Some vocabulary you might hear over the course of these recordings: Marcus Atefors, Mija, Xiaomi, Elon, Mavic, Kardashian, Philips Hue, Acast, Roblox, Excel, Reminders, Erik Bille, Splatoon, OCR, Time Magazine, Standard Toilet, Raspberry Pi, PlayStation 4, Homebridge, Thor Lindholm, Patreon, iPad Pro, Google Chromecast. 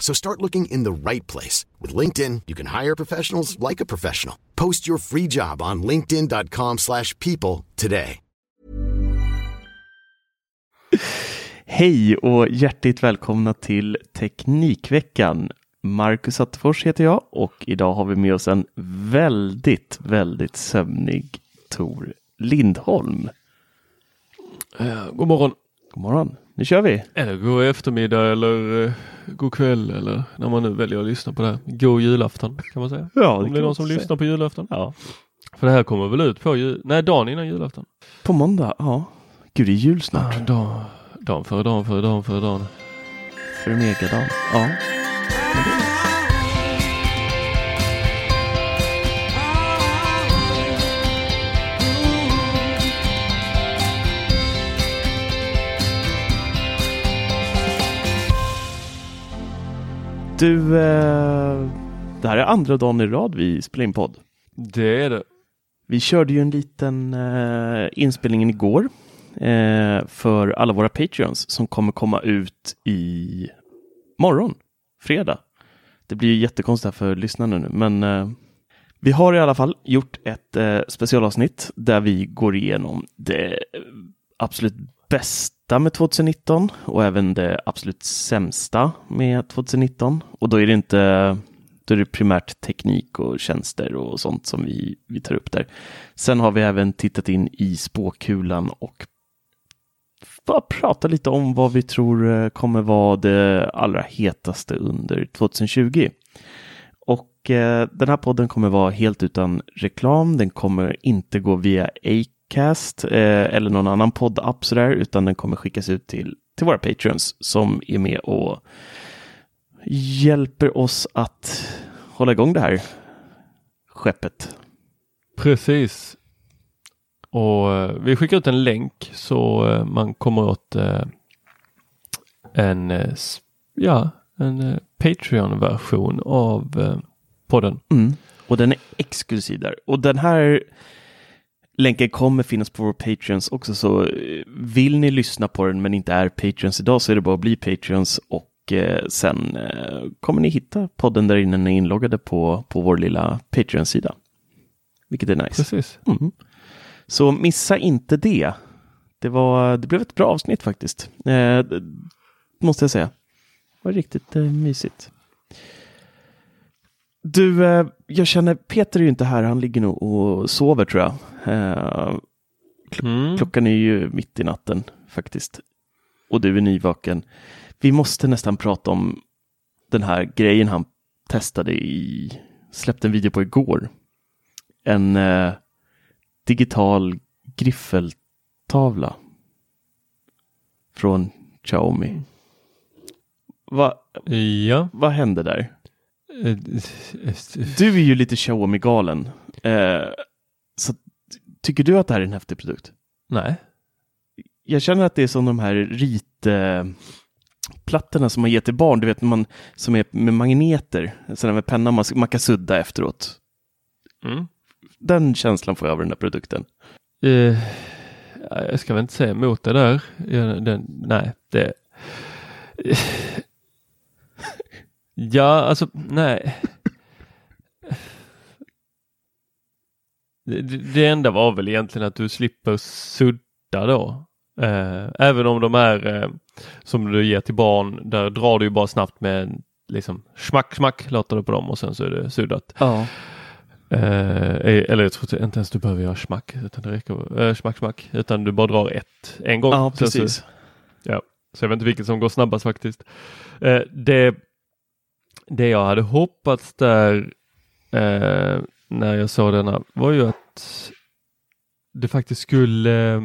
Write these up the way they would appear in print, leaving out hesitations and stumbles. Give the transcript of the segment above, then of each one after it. So start looking in the right place. With LinkedIn, you can hire professionals like a professional. Post your free job on linkedin.com/people today. Hej och hjärtligt välkomna till Teknikveckan. Marcus Atefors heter jag och idag har vi med oss en väldigt, väldigt sömnig Thor Lindholm. God morgon. God morgon. Nu kör vi. Eller god eftermiddag eller god kväll eller när man nu väljer att lyssna på det här. God julafton kan man säga. Ja, om det är någon som lyssnar på julafton. Ja. För det här kommer väl ut på dagen innan julafton. På måndag, ja. Gud, det är jul snart. Ja, dagen före dagen. För megadag. Ja. Du, det här är andra dagen i rad vi spelar in podd. Det är det. Vi körde ju en liten inspelning igår för alla våra Patreons som kommer komma ut i morgon, fredag. Det blir ju jättekonstigt för lyssnarna nu, men vi har i alla fall gjort ett specialavsnitt där vi går igenom det absolut bästa med 2019 och även det absolut sämsta med 2019. Och då är det inte, då är det primärt teknik och tjänster och sånt som vi tar upp där. Sen har vi även tittat in i spåkulan och bara prata lite om vad vi tror kommer vara det allra hetaste under 2020. Och den här podden kommer vara helt utan reklam. Den kommer inte gå via Acast eller någon annan poddapp sådär, utan den kommer skickas ut till våra Patreons som är med och hjälper oss att hålla igång det här skeppet. Precis. Och vi skickar ut en länk så man kommer åt en Patreon-version av podden. Mm. Och den är exklusiv där. Och den här länken kommer finnas på vår Patreons också. Så vill ni lyssna på den men inte är Patreons idag så är det bara att bli Patreons. Och sen kommer ni hitta podden där inne när ni är inloggade på vår lilla Patreon-sida. Vilket är nice. Precis. Mm. Så missa inte det. Det blev ett bra avsnitt faktiskt. Måste jag säga. Det var riktigt mysigt. Du, jag känner Peter är ju inte här. Han ligger nog och sover tror jag. Klockan är ju mitt i natten faktiskt. Och du är nyvaken. Vi måste nästan prata om den här grejen han släppte en video på igår. En digital griffeltavla från Xiaomi. Vad hände där? Du är ju lite Xiaomi-galen. Så tycker du att det här är en häftig produkt? Nej. Jag känner att det är som de här ritplattorna som man ger till barn. Du vet, som är med magneter. Sådär med penna man kan sudda efteråt. Mm. Den känslan får jag av den där produkten. Jag ska väl inte säga emot det där. Nej. Det enda var väl egentligen att du slipper sudda då. Även om de här som du ger till barn, där drar du ju bara snabbt med liksom smack, låter du på dem och sen så är det suddat. Ja. Eller jag tror inte ens du behöver göra smack, utan det räcker smack, utan du bara drar en gång. Ja, precis. Så jag vet inte vilket som går snabbast faktiskt. Det jag hade hoppats där när jag såg denna var ju att det faktiskt skulle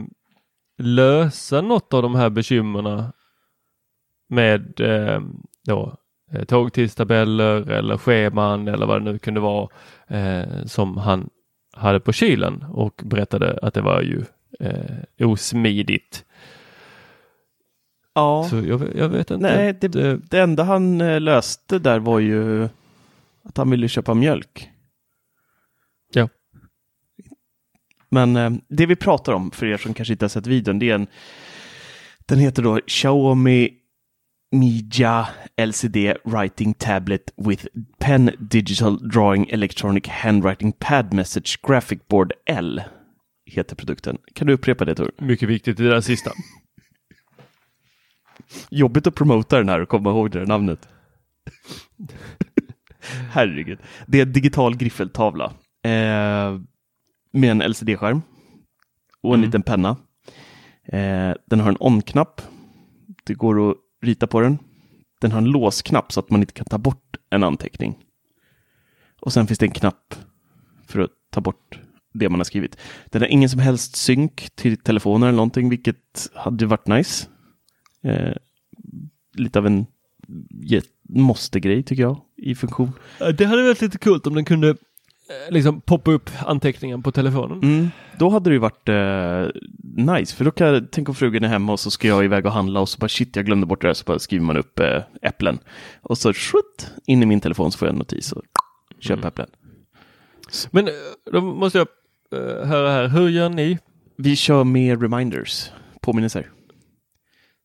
lösa något av de här bekymmerna med tågtidstabeller eller scheman eller vad det nu kunde vara, som han hade på kylen och berättade att det var ju osmidigt. Ja. Så jag vet inte. Nej, det enda han löste där var ju att han ville köpa mjölk. Ja. Men det vi pratar om, för er som kanske inte har sett videon, det är den heter då Xiaomi Mija LCD Writing Tablet with Pen Digital Drawing Electronic Handwriting Pad Message Graphic Board L heter produkten. Kan du upprepa det, Tor? Mycket viktigt i det där sista. Jobbigt att promota den här och komma ihåg det där namnet. Herregud. Det är en digital griffeltavla med en LCD-skärm och en liten penna. Den har en on-knapp. Det går att rita på den. Den har en låsknapp så att man inte kan ta bort en anteckning. Och sen finns det en knapp för att ta bort det man har skrivit. Den har ingen som helst synk till telefoner eller någonting, vilket hade varit nice. Lite av en måste-grej tycker jag i funktion. Det hade varit lite kul om den kunde liksom poppa upp anteckningen på telefonen. Då hade det ju varit nice, för då kan jag tänka om frugan är hemma och så ska jag iväg och handla och så bara shit, jag glömde bort det här, så bara skriver man upp äpplen och så skjut in i min telefon så får jag en notis och köp äpplen. Men då måste jag höra här, hur gör ni? Vi kör med reminders, påminnelser.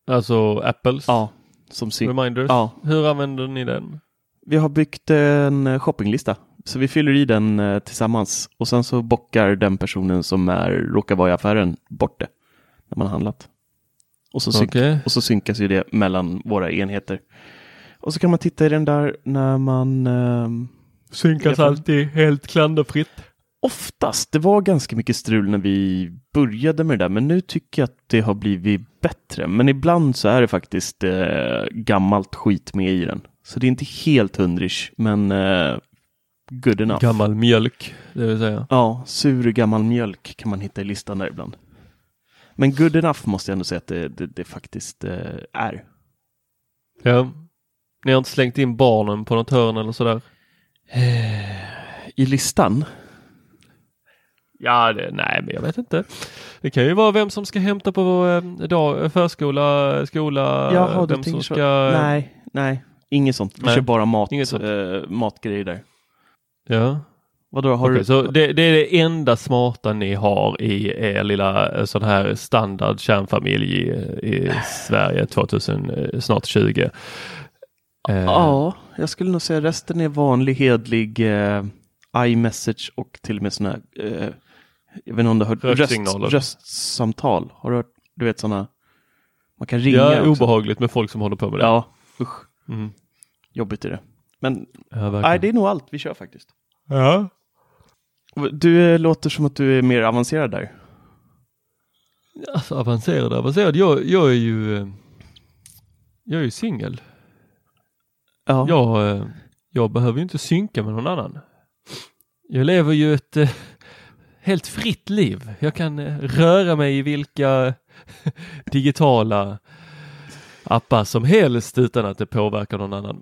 Alltså Apples? Ja, som Reminders? Ja. Hur använder ni den? Vi har byggt en shoppinglista. Så vi fyller i den tillsammans. Och sen så bockar den personen som råkar vara i affären bort det. När man har handlat. Och så, och så synkas ju det mellan våra enheter. Och så kan man titta i den där när man... synkas alltid helt klanderfritt. Oftast. Det var ganska mycket strul när vi började med det där. Men nu tycker jag att det har blivit bättre. Men ibland så är det faktiskt gammalt skit med i den. Så det är inte helt hundrish. Men good enough. Gammal mjölk, det vill säga. Ja, sur gammal mjölk kan man hitta i listan där ibland. Men good enough måste jag ändå säga att det faktiskt är. Ja. Ni har inte slängt in barnen på något hörn eller sådär? I listan? Ja, men jag vet inte. Det kan ju vara vem som ska hämta på förskola, skola, jaha, vem som ska... Nej, inget sånt. Vi kör bara matgrejer där. Ja. Vadå, har du... så det är det enda smarta ni har i er lilla sån här standard kärnfamilj i Sverige 2000, snart 20. Ja, jag skulle nog säga resten är vanlig, hedlig iMessage och till och med såna jag vet inte om du har hört röstsamtal. Har du hört, du vet såna man kan ringa. Ja, obehagligt med folk som håller på med det. Ja, usch. Jobbigt är det. Men det är nog allt vi kör faktiskt. Ja. Du låter som att du är mer avancerad där. Alltså avancerad. Jag är ju singel. Ja. Jag behöver ju inte synka med någon annan. Jag lever ju ett helt fritt liv. Jag kan röra mig i vilka digitala appar som helst utan att det påverkar någon annan.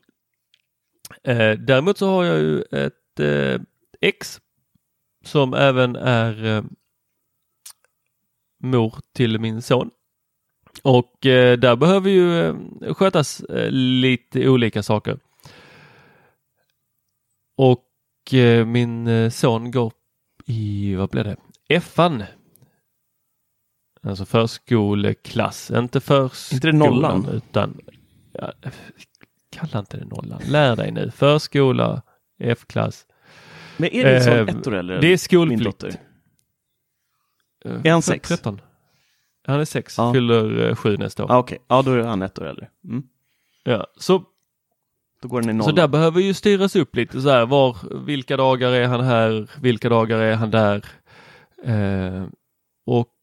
Däremot så har jag ju ett ex som även är mor till min son. Och där behöver ju skötas lite olika saker. Och min son går i, vad blev det? F-an. Alltså förskoleklass. Inte nollan. Utan, ja, kalla inte det nollan. Lär dig nu. Förskola, F-klass. Men är det som ett år eller? Det är skolplikt. Är han 6? 13. Han är 6. Ja. Fyller 7 nästa år. Ah, okej. Ja, då är han ett år eller. Ja, så Då går den i noll. Så där behöver ju styras upp lite så här, vilka dagar är han här, vilka dagar är han där. Och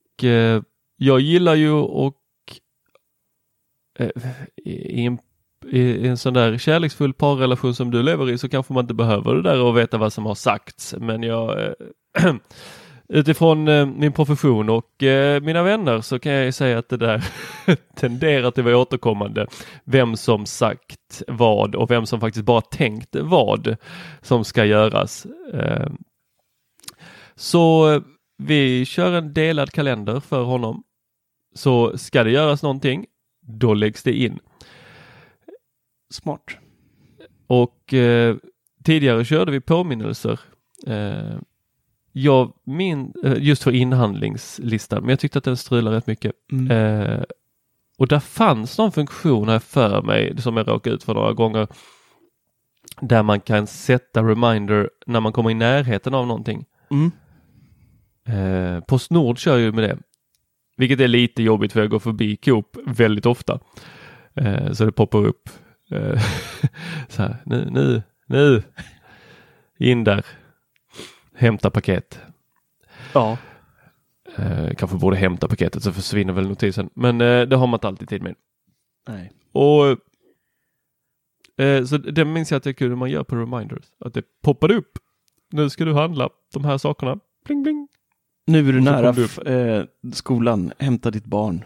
jag gillar ju och i en sån där kärleksfull parrelation som du lever i så kanske man inte behöver det där och veta vad som har sagts. Men jag utifrån min profession och mina vänner så kan jag ju säga att det där tenderar till att vara återkommande. Vem som sagt vad och vem som faktiskt bara tänkt vad som ska göras. Så vi kör en delad kalender för honom. Så ska det göras någonting, då läggs det in. Smart. Och tidigare körde vi påminnelser. Just för inhandlingslistan. Men jag tyckte att den strulade rätt mycket. Och där fanns någon funktion här för mig som jag råkade ut för några gånger. Där man kan sätta reminder när man kommer i närheten av någonting. Postnord kör ju med det. Vilket är lite jobbigt för jag går förbi Coop väldigt ofta. Så det poppar upp. Så här, nu. In där. Hämta paket. Ja. Kanske borde hämta paketet så försvinner väl notisen. Men det har man inte alltid tid med. Nej. Och så det minns jag att det är kul när man gör på Reminders. Att det poppar upp. Nu ska du handla de här sakerna. Bling, bling. Nu är du nära skolan. Hämta ditt barn.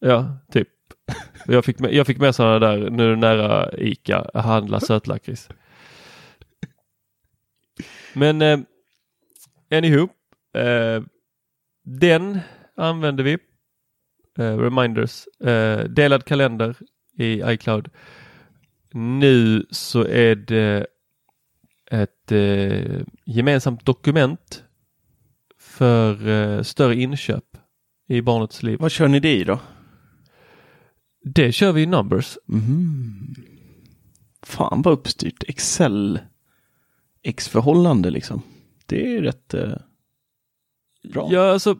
Ja, typ. Jag fick med sådana där. Nu är du nära ICA. Handla sötlakrits. Men anywho, den använder vi. Reminders. Delad kalender i iCloud. Nu så är det ett gemensamt dokument för större inköp i barnets liv. Vad kör ni det i då? Det kör vi i Numbers. Mm. Fan vad uppstyrt. Excel. X-förhållande liksom. Det är rätt bra. Ja, alltså,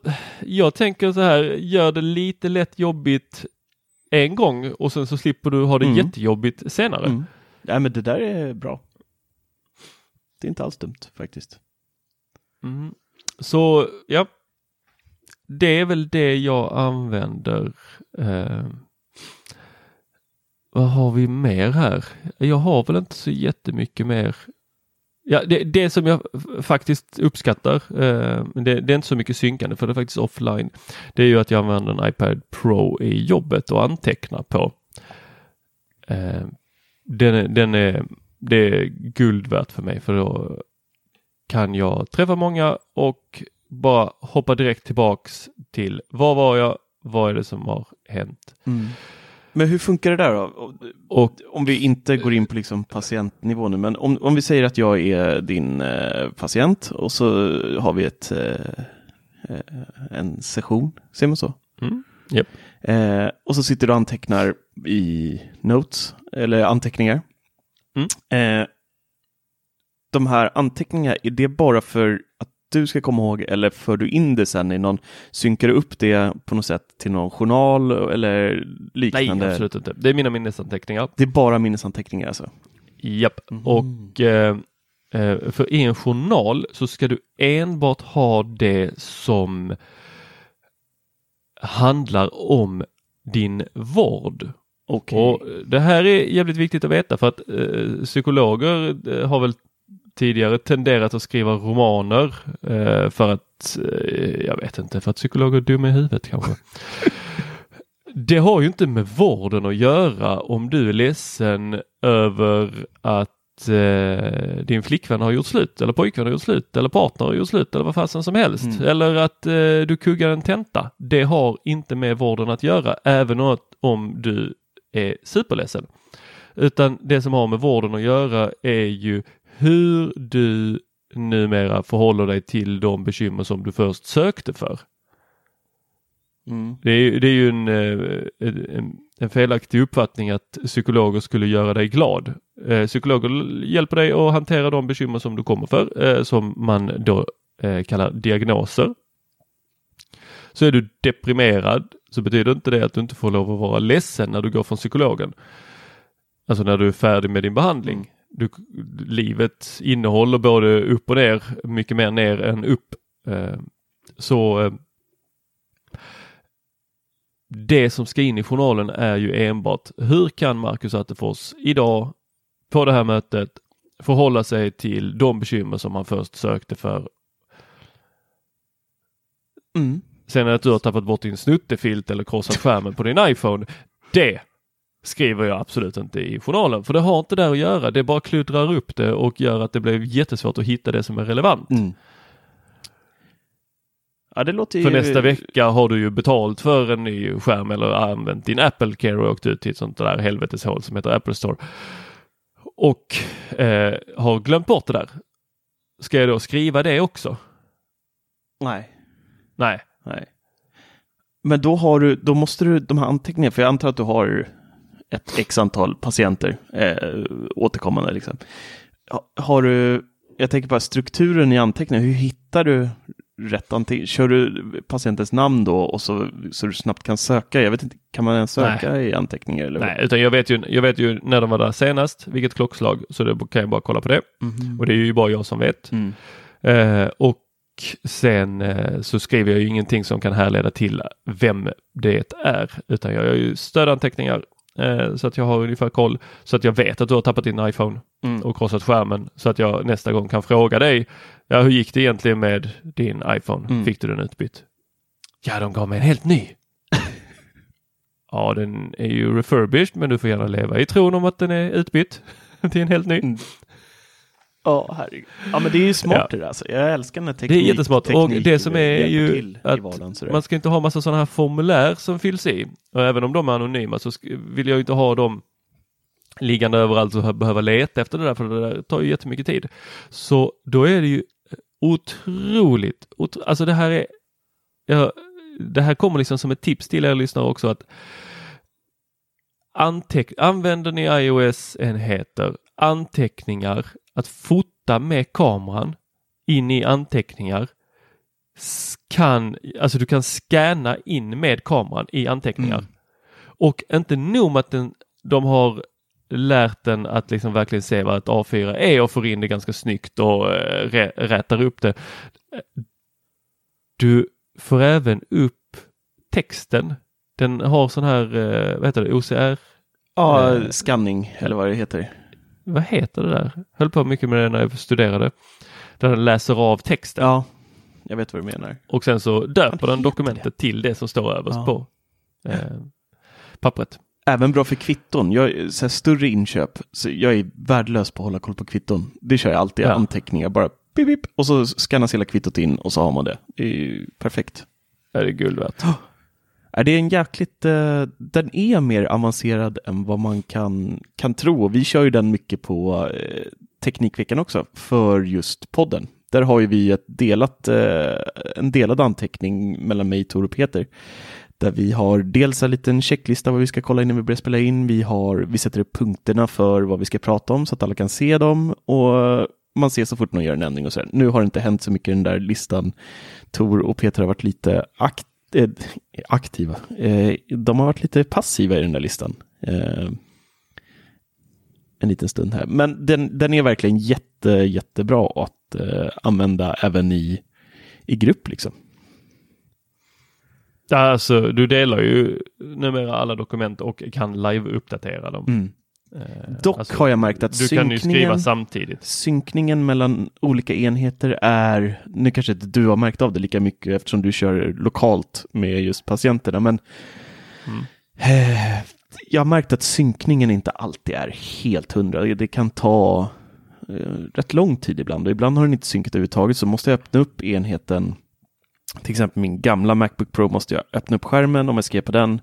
jag tänker så här, gör det lite lätt jobbigt en gång och sen så slipper du ha det jättejobbigt senare. Mm. Nej, men det där är bra. Det är inte alls dumt faktiskt. Mm. Så, ja. Det är väl det jag använder. Vad har vi mer här? Jag har väl inte så jättemycket mer. Ja, det som jag faktiskt uppskattar, det är inte så mycket synkande för det är faktiskt offline, det är ju att jag använder en iPad Pro i jobbet och antecknar på. Det är guld värt för mig för då kan jag träffa många och bara hoppa direkt tillbaks till var var jag, vad är det som har hänt. Mm. Men hur funkar det där då? Om vi inte går in på liksom patientnivå nu, men om vi säger att jag är din patient och så har vi en session, ser man så? Mm. Yep. Och så sitter du och antecknar i notes, eller anteckningar. Mm. De här anteckningarna, är det bara för att du ska komma ihåg eller för du in det sen i någon, synkar du upp det på något sätt till någon journal eller liknande? Nej, absolut inte. Det är mina minnesanteckningar. Det är bara minnesanteckningar alltså? Japp. Mm. Och för i en journal så ska du enbart ha det som handlar om din vård. Okay. Och det här är jävligt viktigt att veta för att psykologer har väl tidigare tenderat att skriva romaner för att jag vet inte, för att psykologer är dumma i huvudet kanske. Det har ju inte med vården att göra om du är ledsen över att din flickvän har gjort slut eller pojkvän har gjort slut eller partner har gjort slut eller vad fasen som helst. Mm. Eller att du kuggar en tenta. Det har inte med vården att göra även om du är superledsen. Utan det som har med vården att göra är ju hur du numera förhåller dig till de bekymmer som du först sökte för. Mm. Det är ju en felaktig uppfattning att psykologer skulle göra dig glad. Psykologer hjälper dig att hantera de bekymmer som du kommer för, som man då kallar diagnoser. Så är du deprimerad så betyder inte det att du inte får lov att vara ledsen när du går från psykologen. Alltså när du är färdig med din behandling. Mm. Livet innehåller både upp och ner, mycket mer ner än upp. Så det som ska in i journalen är ju enbart hur kan Marcus Atefors idag på det här mötet förhålla sig till de bekymmer som han först sökte för. Mm. Sen att du har tappat bort din snuttefilt eller krossat skärmen på din iPhone, det skriver jag absolut inte i journalen. För det har inte där att göra. Det bara kludrar upp det och gör att det blir jättesvårt att hitta det som är relevant. Mm. Ja, det låter ju... För nästa vecka har du ju betalt för en ny skärm eller använt din Apple Care och åkt ut till ett sånt där helveteshål som heter Apple Store. Och har glömt bort det där. Ska jag då skriva det också? Nej. Men då måste du de här anteckningarna, för jag antar att du har ett x antal patienter återkommande liksom. Har du, jag tänker på strukturen i anteckningarna, hur hittar du rätt anteckning? Kör du patientens namn då och så du snabbt kan söka? Jag vet inte, kan man ens söka i anteckningar? Eller? Nej, utan jag vet ju när de var där senast, vilket klockslag, så det kan jag bara kolla på det. Mm. Och det är ju bara jag som vet. Mm. Och sen så skriver jag ju ingenting som kan härleda till vem det är, utan jag gör ju stödanteckningar så att jag har ungefär koll, så att jag vet att du har tappat din iPhone och krossat skärmen, så att jag nästa gång kan fråga dig, ja, hur gick det egentligen med din iPhone? Fick du den utbytt? Ja, de gav mig en helt ny. Ja, den är ju refurbished, men du får gärna leva i tron om att den är utbytt till en helt ny. Herregud. Ja, men det är ju smart det där. Alltså. Jag älskar den här tekniken. Det är jättesmart. Och det som är ju att vardagen, man ska inte ha massa sådana här formulär som fylls i. Och även om de är anonyma så vill jag inte ha dem liggande överallt och behöva leta efter det där, för det där tar ju jättemycket tid. Så då är det ju otroligt. Alltså det här är... det här kommer liksom som ett tips till er lyssnare också, att använder ni iOS-enheter, anteckningar, att fota med kameran in i anteckningar, alltså du kan scanna in med kameran i anteckningar. Mm. Och inte nog med att de har lärt den att liksom verkligen se vad ett A4 är och får in det ganska snyggt och rätar upp det. Du får även upp texten. Den har sån här, vad heter det, OCR? Ja, scanning eller vad det heter. Vad heter det där? Höll på mycket med det när jag studerade. Där den läser av texten. Ja, jag vet vad du menar. Och sen så döper den dokumentet till det som står överst på pappret. Även bra för kvitton. Jag så här, större inköp. Så jag är värdelös på att hålla koll på kvitton. Det kör jag alltid. Anteckningar bara. Pip, pip, och så scannas hela kvittot in och så har man det. Det är ju perfekt. Det är guld värt. Det är en jäkligt... den är mer avancerad än vad man kan tro. Vi kör ju den mycket på Teknikveckan också för just podden. Där har ju vi en delad anteckning mellan mig, Thor och Peter. Där vi har dels en liten checklista vad vi ska kolla innan vi börjar spela in. Vi sätter upp punkterna för vad vi ska prata om så att alla kan se dem. Och man ser så fort någon gör en ändring och så här. Nu har det inte hänt så mycket i den där listan. Thor och Peter har varit lite aktiva. De har varit lite passiva i den där listan en liten stund här. Men den är verkligen jättebra att använda även i grupp liksom. Alltså, du delar ju numera alla dokument och kan live uppdatera dem. Mm. Dock alltså, har jag märkt att synkningen mellan olika enheter är, nu kanske inte du har märkt av det lika mycket eftersom du kör lokalt med just patienterna, men jag har märkt att synkningen inte alltid är helt 100. Det kan ta rätt lång tid ibland, och ibland har den inte synkat överhuvudtaget, så måste jag öppna upp enheten. Till exempel min gamla MacBook Pro måste jag öppna upp skärmen, om jag skrev på den,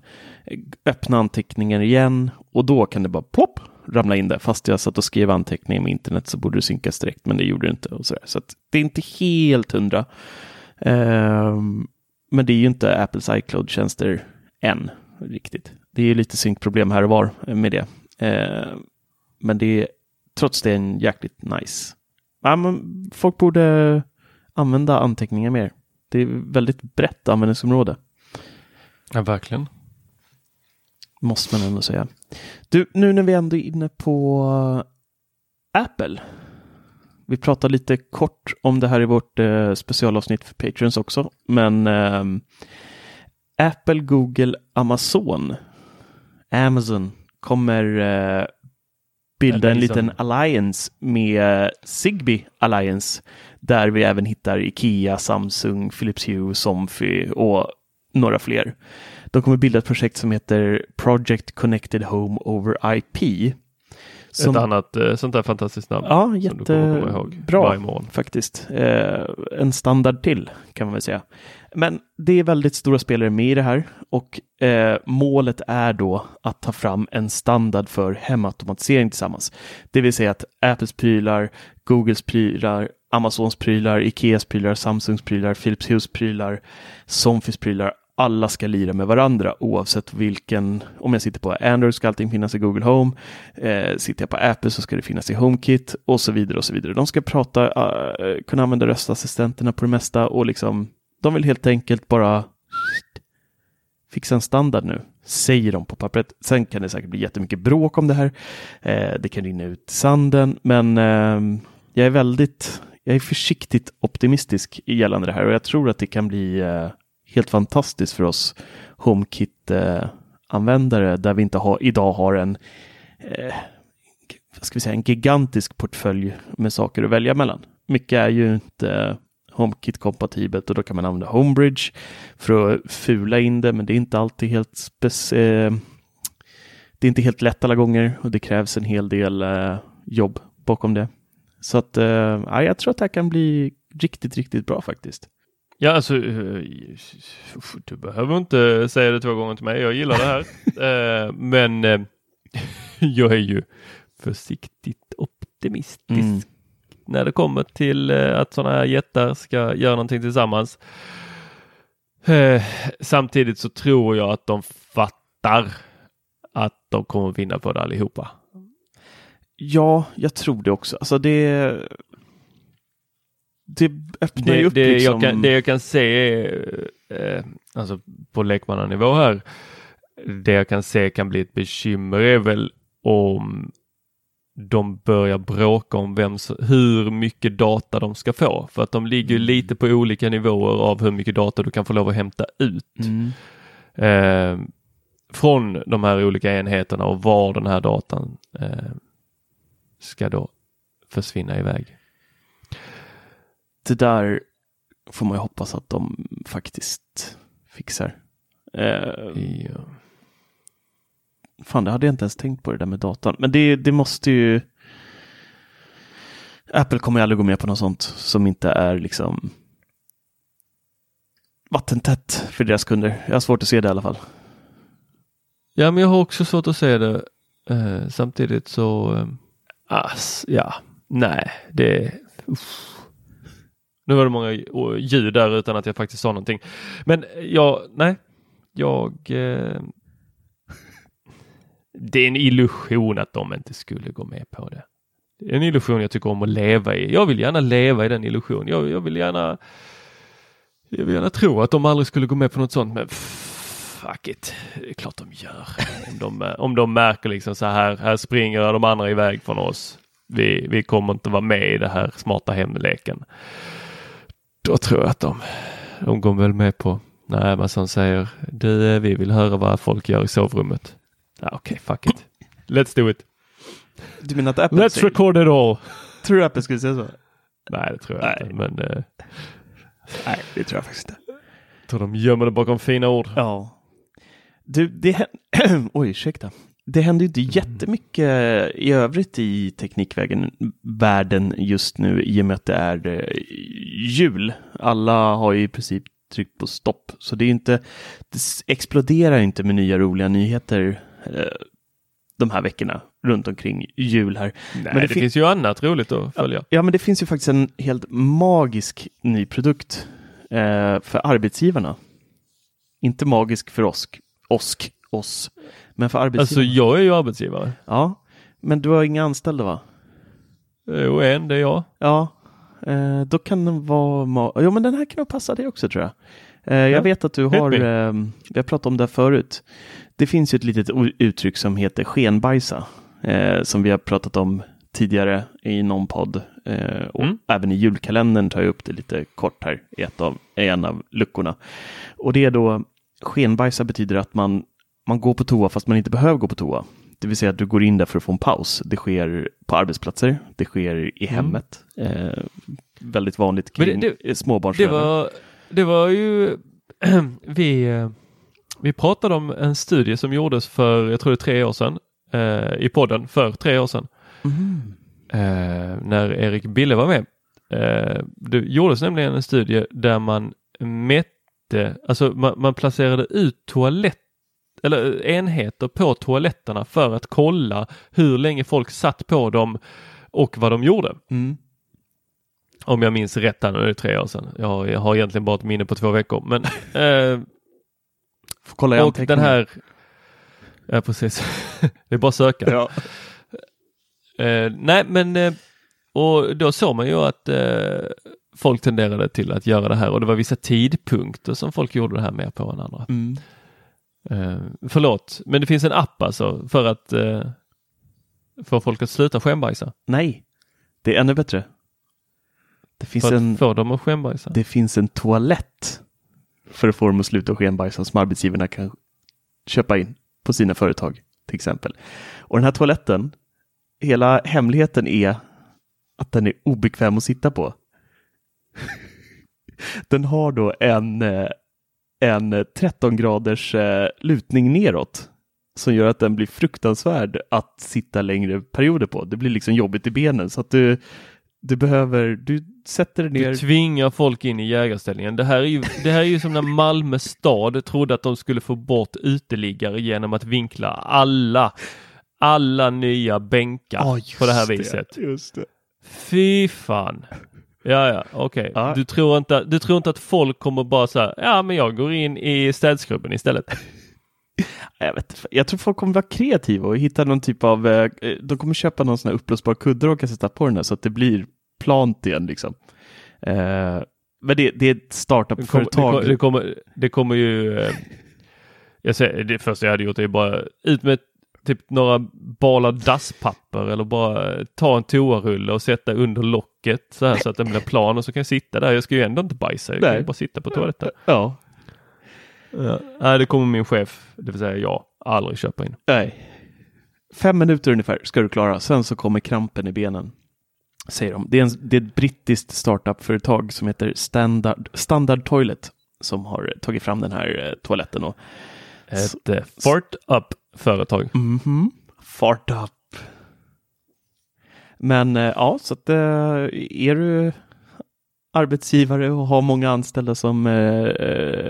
öppna anteckningen igen, och då kan det bara plopp, ramla in där. Fast jag satt och skrev anteckningen med internet så borde det synkas direkt, men det gjorde det inte. Och så att det är inte helt 100. Men det är ju inte Apples iCloud-tjänster än riktigt. Det är ju lite synkproblem här och var med det. Men det är trots det en jäkligt nice. Ja, men folk borde använda anteckningar mer. Det är väldigt brett användningsområde. Ja, verkligen. Måste man ändå säga. Du, nu när vi ändå är inne på Apple. Vi pratar lite kort om det här i vårt specialavsnitt för Patreons också. Men Apple, Google, Amazon kommer bilda en liten alliance med Zigbee Alliance. Där vi även hittar IKEA, Samsung, Philips Hue, Somfy och några fler. De kommer bilda ett projekt som heter Project Connected Home over IP. Som, ett annat sånt där fantastiskt namn. Ja, jättebra faktiskt. En standard till kan man väl säga. Men det är väldigt stora spelare med i det här. Och målet är då att ta fram en standard för hemautomatisering tillsammans. Det vill säga att Apples prylar, Googles prylar, Amazons prylar, Ikeas prylar, Samsungs prylar, Philips Hues prylar, Somfys prylar. Alla ska lira med varandra oavsett vilken, om jag sitter på Android ska allting finnas i Google Home, sitter jag på Apple så ska det finnas i HomeKit och så vidare och så vidare. De ska prata, kunna använda röstassistenterna på det mesta och liksom, de vill helt enkelt bara fixa en standard nu, säger de på pappret. Sen kan det säkert bli jättemycket bråk om det här, det kan rinna ut i sanden, men jag är försiktigt optimistisk gällande det här och jag tror att det kan bli helt fantastiskt för oss HomeKit-användare där vi inte idag har en gigantisk portfölj med saker att välja mellan. Mycket är ju inte HomeKit-kompatibelt och då kan man använda Homebridge för att fula in det, men det är inte alltid helt det är inte helt lätt alla gånger och det krävs en hel del jobb bakom det. Så att jag tror att det här kan bli riktigt, riktigt bra faktiskt. Ja, alltså, du behöver inte säga det 2 gånger till mig. Jag gillar det här. Men jag är ju försiktigt optimistisk när det kommer till att sådana här jättar ska göra någonting tillsammans. Samtidigt så tror jag att de fattar att de kommer vinna på det allihopa. Ja, jag tror det också. Alltså det... Det öppnar ju upp liksom... Det jag kan se alltså på lekmannanivå här, det jag kan se kan bli ett bekymmer är väl om de börjar bråka om hur mycket data de ska få. För att de ligger lite på olika nivåer av hur mycket data du kan få lov att hämta ut från de här olika enheterna och var den här datan ska då försvinna iväg. Det där får man ju hoppas att de faktiskt fixar. Ja. Fan, det hade jag inte ens tänkt på det där med datan. Men det måste ju... Apple kommer ju aldrig gå med på något sånt som inte är liksom vattentätt för deras kunder. Jag har svårt att se det i alla fall. Ja, men jag har också svårt att se det. Samtidigt så... Nu var det många ljud där utan att jag faktiskt sa någonting. Men det är en illusion att de inte skulle gå med på det. Det är en illusion jag tycker om att leva i. Jag vill gärna leva i den illusionen. Jag vill gärna tro att de aldrig skulle gå med på något sånt. Men fuck it. Det är klart de gör. Om de märker liksom så här springer de andra iväg från oss. Vi kommer inte vara med i det här smarta hemleken. Då tror jag att de går väl med på när Amazon säger du, vi vill höra vad folk gör i sovrummet. Okej, fuck it. Let's do it. Du menar att Apple record it all. Tror du Apple skulle säga så? Nej, det tror jag inte. Men, nej, det tror jag faktiskt inte. Jag tror de gömmer det bakom fina ord. Ja. Du, oj, ursäkta. Det händer ju inte jättemycket i övrigt i teknikvärlden just nu i och med att det är jul. Alla har ju i princip tryckt på stopp. Så det är inte, det exploderar inte med nya roliga nyheter de här veckorna runt omkring jul här. Nej, men det finns ju annat roligt att följa. Ja, men det finns ju faktiskt en helt magisk ny produkt för arbetsgivarna. Inte magisk för oss. Men för arbetsgivare. Alltså jag är ju arbetsgivare. Ja, men du har inga anställda va? Jo, en, det är jag. Ja, då kan den vara... Jo, men den här kan nog passa dig också tror jag. Jag vet att du har, vi har pratat om det förut. Det finns ju ett litet uttryck som heter skenbajsa, som vi har pratat om tidigare i någon podd. Och även i julkalendern tar jag upp det lite kort här i en av luckorna. Och det är då, skenbajsa betyder att man går på toa fast man inte behöver gå på toa. Det vill säga att du går in där för att få en paus. Det sker på arbetsplatser, det sker i hemmet. Väldigt vanligt kring småbarnsröven. Det var ju... vi pratade om en studie som gjordes för, jag tror det 3 år sedan, i podden för 3 år sedan. När Erik Bille var med. Det gjordes nämligen en studie där man mätte, alltså man placerade ut toalett eller enheter på toaletterna för att kolla hur länge folk satt på dem och vad de gjorde. Om jag minns rätt, när det är 3 år sedan. Jag har egentligen bara ett minne på 2 veckor. Men, får kolla och den här... Ja, precis. Det är bara söka. Ja. Nej, men... och då såg man ju att folk tenderade till att göra det här. Och det var vissa tidpunkter som folk gjorde det här mer på än andra. Förlåt, men det finns en app alltså för att få folk att sluta skenbajsa. Nej, det är ännu bättre. Det finns för dem att skenbajsa. Det finns en toalett för att få dem att sluta skenbajsa som arbetsgivarna kan köpa in på sina företag till exempel. Och den här toaletten, hela hemligheten är att den är obekväm att sitta på. Den har då en 13 graders lutning neråt som gör att den blir fruktansvärd att sitta längre perioder på. Det blir liksom jobbigt i benen så att du sätter dig ner. Du tvingar folk in i jägarställningen. Det här är ju som när Malmö stad trodde att de skulle få bort uteliggare genom att vinkla alla nya bänkar på det här viset. Just det. Fy fan. Ja, okej. Okay. Ah. Du tror inte att folk kommer bara så här, ja men jag går in i städskrubben istället. Jag tror folk kommer vara kreativa och hitta någon typ av, de kommer köpa någon sån här upplösbar kuddar och kan sätta på den här så att det blir plant igen liksom. Men det är ett startup-företag. Det kommer ju, jag säger, det första jag hade gjort är bara ut med typ några balar dasspapper eller bara ta en toarulle och sätta under locket så att den blir plan och så kan jag sitta där. Jag ska ju ändå inte bajsa, jag kan ju bara sitta på toaletten. Ja. Nej, det kommer min chef, det vill säga jag, aldrig köpa in. Nej. 5 minuter ungefär ska du klara, sen så kommer krampen i benen, säger de. Det är ett brittiskt startup-företag som heter Standard Toilet som har tagit fram den här toaletten. Och ett fart-up-företag. Mm-hmm. Fart-up. Men ja, så att är du arbetsgivare och har många anställda som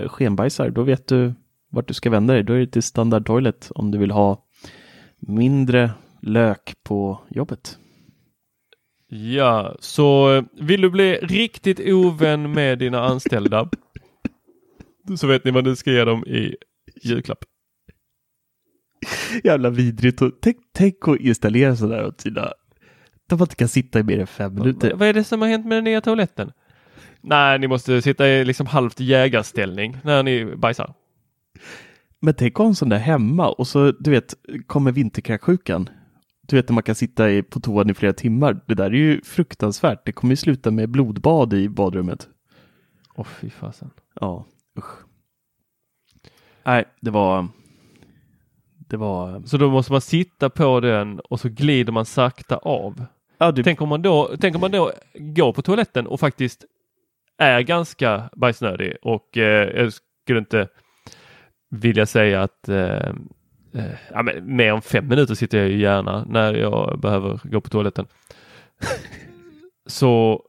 skenbajsar, då vet du vart du ska vända dig. Då är det till Standard Toilet om du vill ha mindre lök på jobbet. Ja, så vill du bli riktigt ovän med dina anställda så vet ni vad du ska ge dem i julklapp. Jävla vidrigt. Tänk att installera sådär åt sina. De inte kan sitta i mer än 5 minuter. Vad är det som har hänt med den nya toaletten? Nej, ni måste sitta i liksom halvt jägarställning när ni bajsar. Men tänk om sån där hemma och så, du vet, kommer vinterkräksjukan. Du vet, när man kan sitta på toan i flera timmar. Det där är ju fruktansvärt. Det kommer ju sluta med blodbad i badrummet. Åh, fy fasen. Ja, usch. Nej, det var... Så då måste man sitta på den och så glider man sakta av. Ja, tänk om man då går på toaletten och faktiskt är ganska bajsnödig och jag skulle inte vilja säga att men mer än 5 minuter sitter jag ju gärna när jag behöver gå på toaletten. Så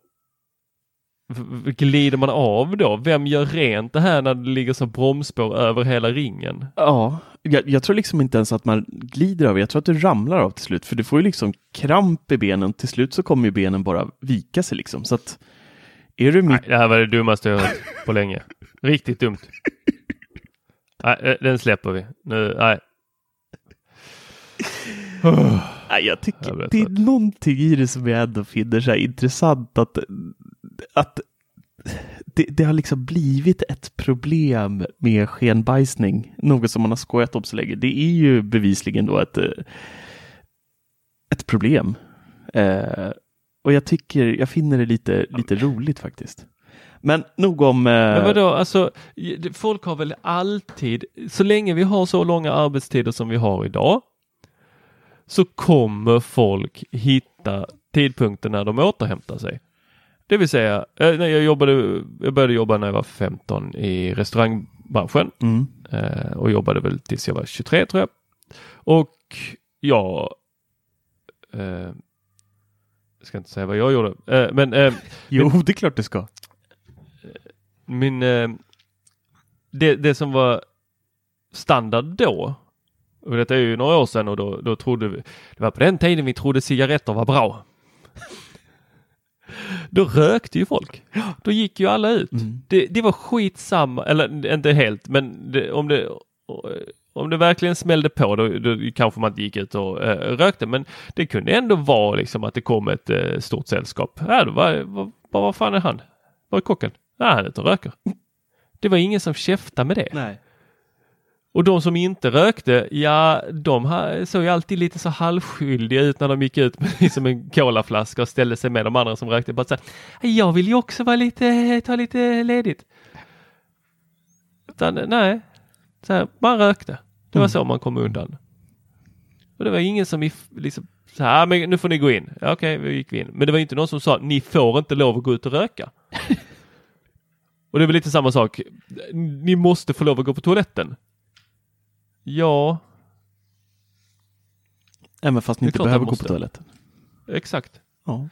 glider man av då? Vem gör rent det här när det ligger så bromsspår över hela ringen? Ja, jag tror liksom inte ens att man glider över. Jag tror att du ramlar av till slut. För du får ju liksom kramp i benen. Till slut så kommer ju benen bara vika sig liksom. Så att, är du Nej, det här var det dummaste jag hört på länge. Riktigt dumt. Nej, den släpper vi. Nu, nej. Nej, jag tycker det är någonting i det som jag ändå finner så här intressant att det har liksom blivit ett problem med skenbajsning. Något som man har skojat om så länge. Det är ju bevisligen då ett problem. Och jag finner det lite roligt faktiskt. Men nog om... Men vadå, alltså, folk har väl alltid... Så länge vi har så långa arbetstider som vi har idag så kommer folk hitta tidpunkten när de återhämtar sig. Det vill säga, när jag började jobba när jag var 15 i restaurangbranschen. Mm. Och jobbade väl tills jag var 23 tror jag. Och jag... Jag ska inte säga vad jag gjorde. Jo, det är klart det ska. Det som var standard då, och detta är ju några år sedan, och då trodde vi, det var på den tiden vi trodde cigaretter var bra. Då rökte ju folk. Då gick ju alla ut. Mm. Det var skitsamma, eller inte helt, men om det verkligen smällde på, då kanske man gick ut och rökte. Men det kunde ändå vara liksom att det kom ett stort sällskap. Vad fan är han? Var är kocken? Nej, han är ute och röker. Det var ingen som käftade med det. Nej. Och de som inte rökte, ja, de såg ju alltid lite så halvskyldiga ut när de gick ut med liksom en colaflaska och ställde sig med de andra som rökte. Bara så här, jag vill ju också vara ta lite ledigt. Utan, nej. Så här, man rökte. Det var så man kom undan. Och det var ingen som liksom så här, men nu får ni gå in. Ja, okej, vi gick in. Men det var inte någon som sa, ni får inte lov att gå ut och röka. Och det är väl lite samma sak. Ni måste få lov att gå på toaletten. Ja. Även fast ni inte behöver gå på toaletten. Exakt. Ja.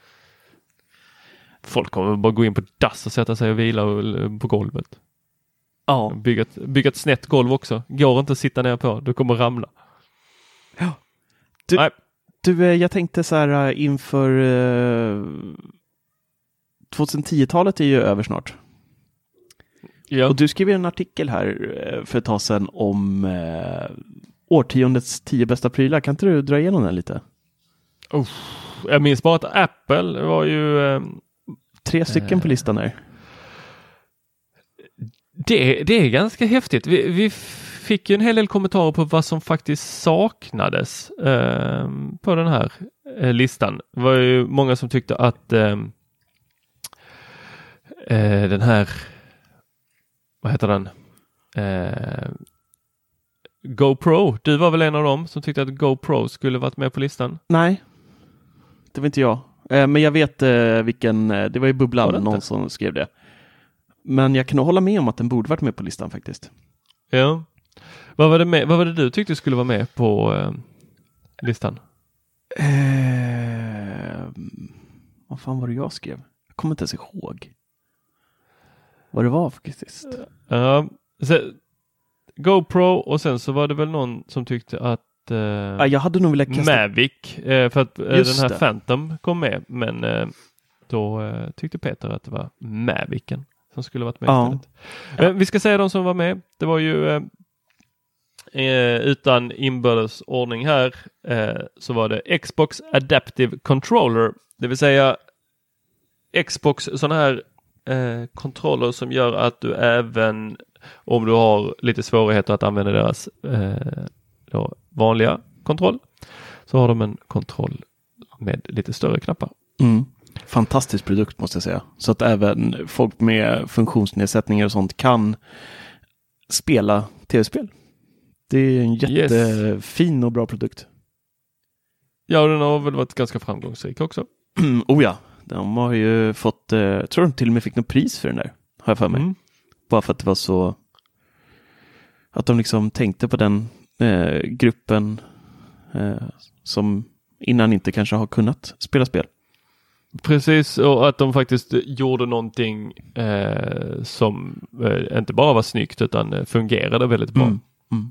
Folk kommer bara gå in på dass och sätta sig och vila på golvet. Ja. Bygga ett snett golv också. Går inte att sitta ner på. Du kommer ramla. Ja. Du, jag tänkte så här inför 2010-talet är ju över snart. Ja. Och du skrev en artikel här för ett tag sedan om årtiondets 10 bästa prylar. Kan inte du dra igenom den lite? Jag minns bara att Apple var ju... 3 stycken på listan här. Det är ganska häftigt. Vi fick ju en hel del kommentarer på vad som faktiskt saknades på den här listan. Det var ju många som tyckte att den här... Vad heter den? GoPro. Du var väl en av dem som tyckte att GoPro skulle varit med på listan? Nej, det var inte jag. Men jag vet vilken... Det var ju Bubblan, någon som skrev det. Men jag kan nog hålla med om att den borde varit med på listan faktiskt. Ja. Vad var det du tyckte skulle vara med på listan? Vad fan var det jag skrev? Jag kommer inte ens ihåg vad det var faktiskt. GoPro, och sen så var det väl någon som tyckte att jag hade nog velat kasta Mavic för att den här det. Phantom kom med, men då tyckte Peter att det var Mavicen som skulle varit med istället. Ja. Vi ska säga de som var med. Det var ju utan inbördes ordning här så var det Xbox Adaptive Controller, det vill säga Xbox sådana här kontroller som gör att du även om du har lite svårigheter att använda deras vanliga kontroll, så har de en kontroll med lite större knappar. Mm. Fantastisk produkt måste jag säga. Så att även folk med funktionsnedsättningar och sånt kan spela tv-spel. Det är en jättefin och bra produkt. Ja, den har väl varit ganska framgångsrik också. Oh ja. De har ju fått, tror de till och med fick något pris för den där, har jag för mig. Mm. Bara för att det var så, att de liksom tänkte på den gruppen som innan inte kanske har kunnat spela spel. Precis, och att de faktiskt gjorde någonting som inte bara var snyggt utan fungerade väldigt bra. Mm. Mm.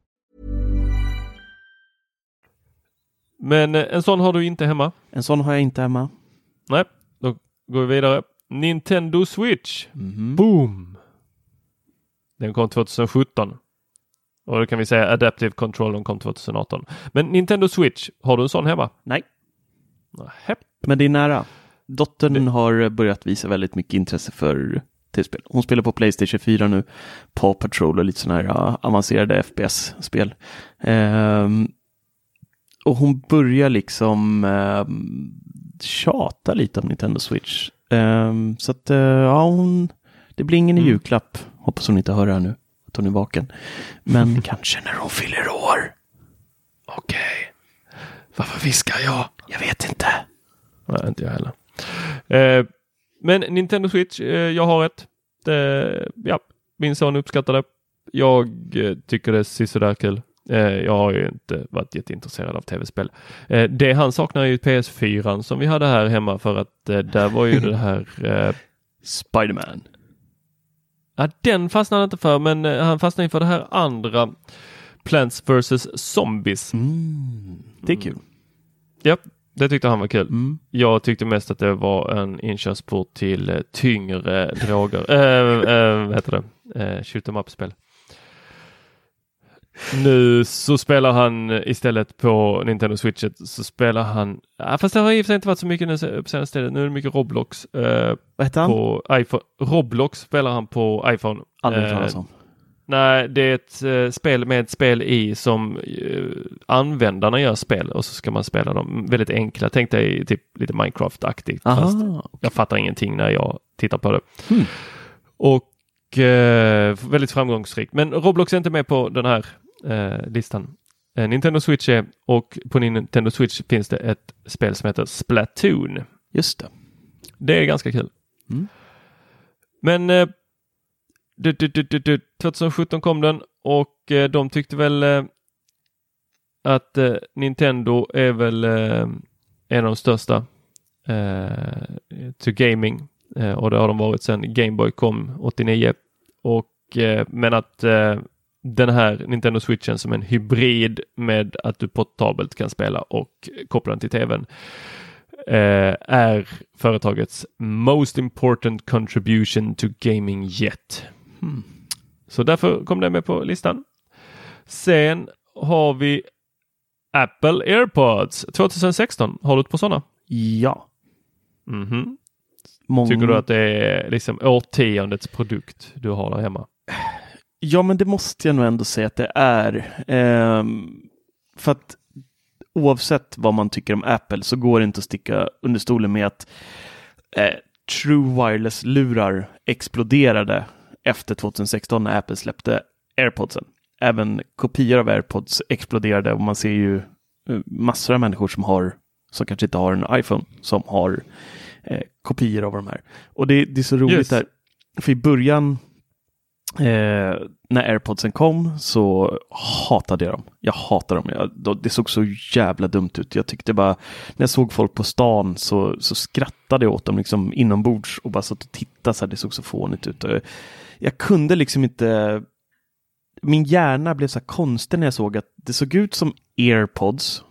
Men en sån har du inte hemma? En sån har jag inte hemma. Nej, då går vi vidare. Nintendo Switch. Mm-hmm. Boom! Den kom 2017. Och då kan vi säga Adaptive Control, den kom 2018. Men Nintendo Switch, har du en sån hemma? Nej. Nähä. Men det är nära. Dottern har börjat visa väldigt mycket intresse för tv-spel. Hon spelar på PlayStation 4 nu. Paw Patrol och lite sådana här avancerade FPS-spel. Och hon börjar liksom tjata lite om Nintendo Switch. Så att ja, det blir ingen julklapp. Hoppas hon inte hör det här nu, att hon är vaken. Men kanske när hon fyller år. Okej. Varför viskar jag? Jag vet inte. Nej, inte jag heller. Men Nintendo Switch, jag har ett. Ja, min son uppskattar det. Jag tycker det är sisådär kul. Jag har ju inte varit jätteintresserad av tv-spel. Det han saknar är ju PS4 som vi hade här hemma, för att där var ju det här Spider-Man. Ja, den fastnade inte för, men han fastnade för det här andra, Plants vs. Zombies. Det är kul. Ja, det tyckte han var kul. Jag tyckte mest att det var en inkörsport till tyngre droger. Vad heter det? Shoot 'em up-spel. Nu så spelar han istället på Nintendo Switchet, så spelar han, fast det har i och för sig inte varit så mycket nu på senaste tiden. Nu är det mycket Roblox. Vad heter han? På iPhone. Roblox spelar han på iPhone. Nej, det är ett spel med ett spel i som användarna gör spel, och så ska man spela dem väldigt enkla. Tänk dig typ lite Minecraft-aktigt. Aha, fast jag fattar ingenting när jag tittar på det. Och väldigt framgångsrikt. Men Roblox är inte med på den här listan. Nintendo Switch är, och på Nintendo Switch finns det ett spel som heter Splatoon. Just det. Det är ganska kul. Men 2017 kom den, och de tyckte väl att Nintendo är väl en av de största till gaming. Och det har de varit sedan Game Boy kom 89. Och, men att den här Nintendo Switchen som en hybrid med att du portabelt kan spela och koppla den till tvn är företagets most important contribution to gaming yet. Så därför kom det med på listan. Sen har vi Apple AirPods 2016. Har du ett på sådana? Ja. Mhm. Tycker du att det är liksom årtiondets produkt du har där hemma? Ja, men det måste jag nog ändå säga att det är. För att oavsett vad man tycker om Apple så går det inte att sticka under stolen med att True Wireless-lurar exploderade efter 2016 när Apple släppte AirPodsen. Även kopior av AirPods exploderade, och man ser ju massor av människor som kanske inte har en iPhone som har kopior av de här. Och det är så roligt där. För i början när AirPodsen kom så hatade jag dem. Det såg så jävla dumt ut. Jag tyckte bara, när jag såg folk på stan så skrattade jag åt dem liksom inombords och bara satt och tittade så här. Det såg så fånigt ut. jag kunde liksom inte... Min hjärna blev så här konstig när jag såg att det såg ut som AirPods,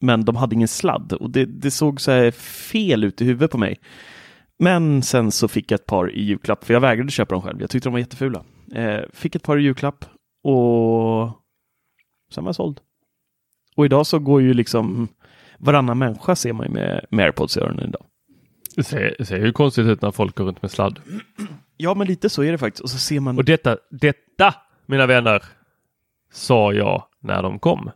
men de hade ingen sladd. Och det såg så här fel ut i huvudet på mig. Men sen så fick jag ett par i julklapp, för jag vägrade köpa dem själv. Jag tyckte de var jättefula. Fick ett par i julklapp och sen var jag såld. Och idag så går ju liksom varannan människa ser man ju med AirPods i öronen idag. Det ser ju konstigt ut när folk går runt med sladd. Ja, men lite så är det faktiskt. Och så ser man... Och detta, mina vänner, sa jag när de kom.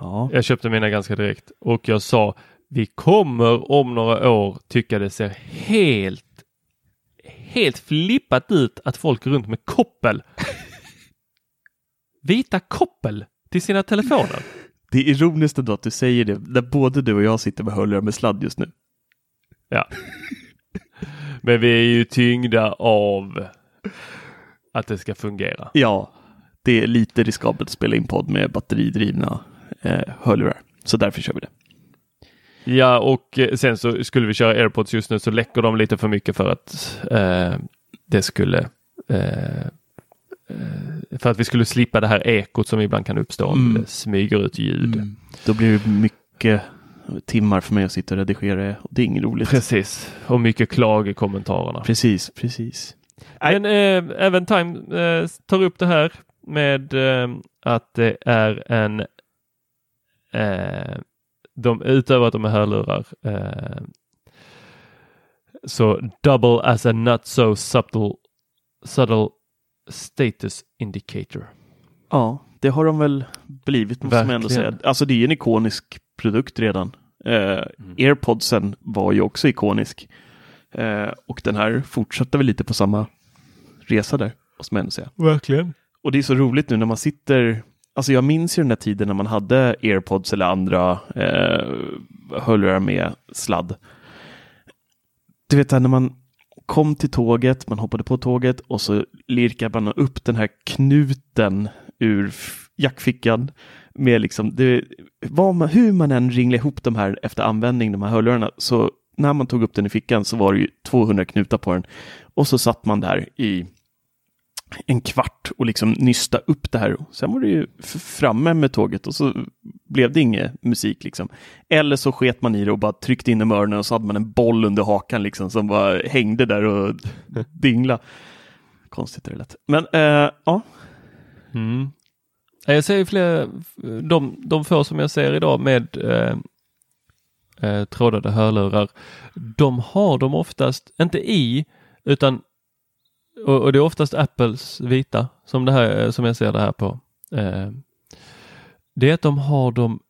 Ja. Jag köpte mina ganska direkt. Och jag sa, vi kommer om några år tycka det ser helt flippat ut att folk går runt med koppel. Vita koppel till sina telefoner. Det är ironiskt ändå att du säger det, där både du och jag sitter med hörlurar med sladd just nu. Ja. Men vi är ju tyngda av att det ska fungera. Ja, det är lite riskabelt att spela in podd med batteridrivna hörlurar. Så därför kör vi det. Ja, och sen så skulle vi köra AirPods just nu, så läcker de lite för mycket för att det skulle... för att vi skulle slippa det här ekot som ibland kan uppstå om det smyger ut ljud. Mm. Då blir det mycket timmar för mig att sitta och redigera, och det är inget roligt. Precis, och mycket klag i kommentarerna. Precis. Men även Time tar upp det här med att det är en de utöver att de är hörlurar så double as a not so subtle status indicator. Ja, det har de väl blivit, måste man ändå säga. Alltså det är en ikonisk produkt redan. AirPodsen var ju också ikonisk. Och den här fortsatte väl lite på samma resa där, måste man ändå säga. Verkligen. Och det är så roligt nu när man sitter... Alltså jag minns ju den här tiden när man hade AirPods eller andra hörlurar med sladd. Du vet när man kom till tåget, man hoppade på tåget och så lirkade man upp den här knuten ur jackfickan med liksom, hur man än ringlade ihop de här efter användning, de här hörlurarna, så när man tog upp den i fickan så var det ju 200 knutar på den, och så satt man där i en kvart och liksom nysta upp det här, och sen var det ju framme med tåget och så blev det inget musik liksom. Eller så sket man i det och bara tryckte in i öronen och så hade man en boll under hakan liksom som bara hängde där och dingla. Konstigt är det lätt. Men ja. Mm. Jag ser fler de få som jag ser idag med trådade hörlurar, de har de oftast inte i, utan och det är oftast Apples vita som det här som jag ser det här på. Det är att de har dem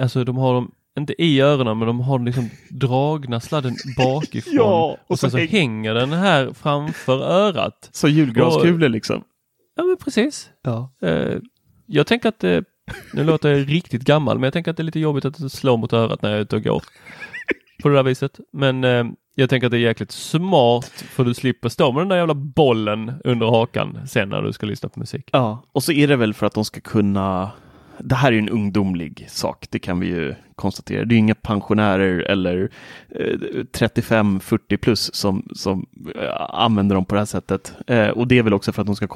alltså de har dem inte i öronen, men de har liksom dragna sladden bakifrån. Ja, och sen så hänger den här framför örat. Så julgranskulor liksom. Ja, men precis. Ja. Jag tänker att nu låter jag riktigt gammal, men jag tänker att det är lite jobbigt att slå mot örat när jag är ute och går på det där viset. Men jag tänker att det är jäkligt smart, för du slipper stå med den där jävla bollen under hakan sen när du ska lyssna på musik. Ja, och så är det väl för att de ska kunna... Det här är ju en ungdomlig sak, det kan vi ju konstatera. Det är inga pensionärer eller 35-40 plus som använder dem på det här sättet. Och det är väl också för att de ska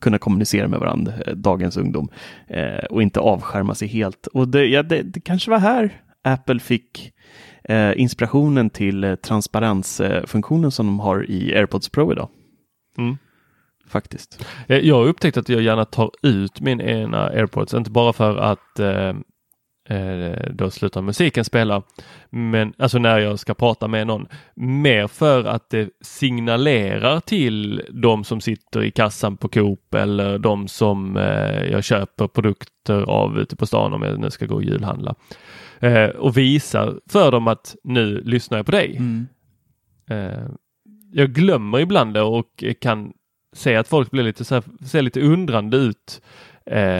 kunna kommunicera med varandra, dagens ungdom. Och inte avskärma sig helt. Och det kanske var här Apple fick inspirationen till transparensfunktionen som de har i AirPods Pro idag. Mm. Faktiskt. Jag har upptäckt att jag gärna tar ut min ena AirPods, inte bara för att då slutar musiken spela, men alltså när jag ska prata med någon, mer för att det signalerar till de som sitter i kassan på Coop eller de som jag köper produkter av ute på stan om jag nu ska gå och julhandla, och visar för dem att nu lyssnar jag på dig. Mm. Jag glömmer ibland det och kan se att folk blir lite så här, ser lite undrande ut,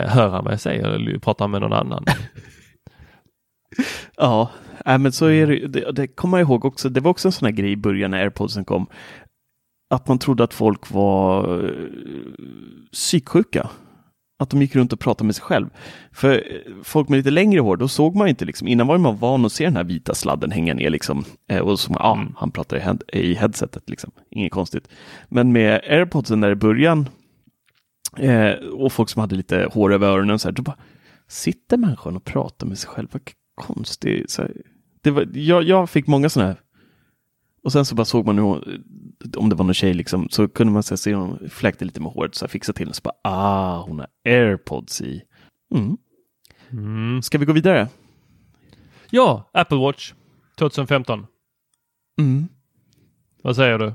hör han vad jag säger eller pratar med någon annan. Ja, men så är det kommer jag ihåg också. Det var också en sån här grej i början när AirPodsen kom, att man trodde att folk var psyksjuka. Att de gick runt och pratade med sig själv. För folk med lite längre hår, då såg man inte liksom. Innan var man van att se den här vita sladden hänga ner liksom. Och så, han pratar i headsetet liksom. Inget konstigt. Men med AirPodsen där i början, och folk som hade lite hår över öronen och så här, då bara, sitter människan och pratar med sig själv? Vad konstigt. Så här, jag fick många sådana här. Och sen så bara såg man nu, om det var någon tjej liksom, så kunde man se hon fläkte lite med håret, så fixade till och så bara, hon har AirPods i. Ska vi gå vidare? Ja, Apple Watch 2015. Vad säger du?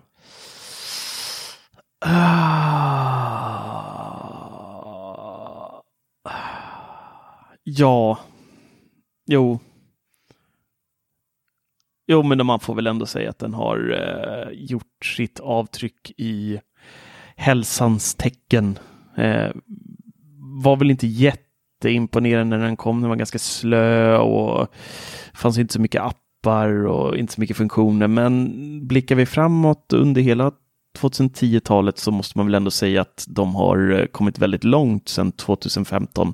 Ja. Jo, men man får väl ändå säga att den har gjort sitt avtryck i hälsans tecken. Var väl inte jätteimponerande när den kom. Den var ganska slö och fanns inte så mycket appar och inte så mycket funktioner. Men blickar vi framåt under hela 2010-talet så måste man väl ändå säga att de har kommit väldigt långt sedan 2015.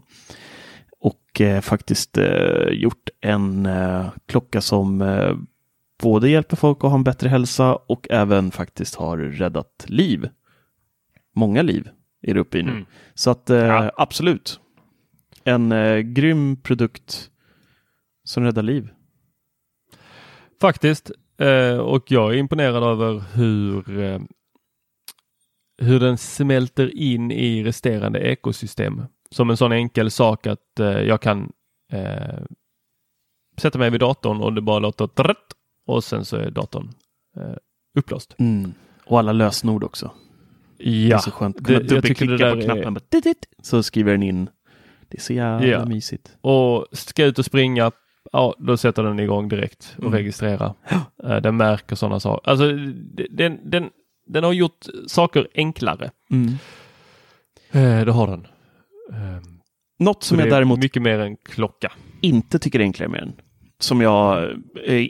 Och faktiskt gjort en klocka som både hjälper folk att ha en bättre hälsa och även faktiskt har räddat liv. Många liv är det uppe i nu. Så att absolut. En grym produkt som räddar liv. Faktiskt. Och jag är imponerad över hur den smälter in i resterande ekosystem. Som en sån enkel sak att jag kan sätta mig vid datorn och det bara låter trött och sen så är datorn upplöst. Och alla lösenord också. Ja. Det är så skönt. Jag tycker det där på knappen så skriver den in. Det är så jävla mysigt. Och ska ut och springa, då sätter den igång direkt och registrerar. Den märker sådana saker. Alltså, den har gjort saker enklare. Det har den. Något som jag däremot mycket mer än klocka inte tycker är enklare med än, som jag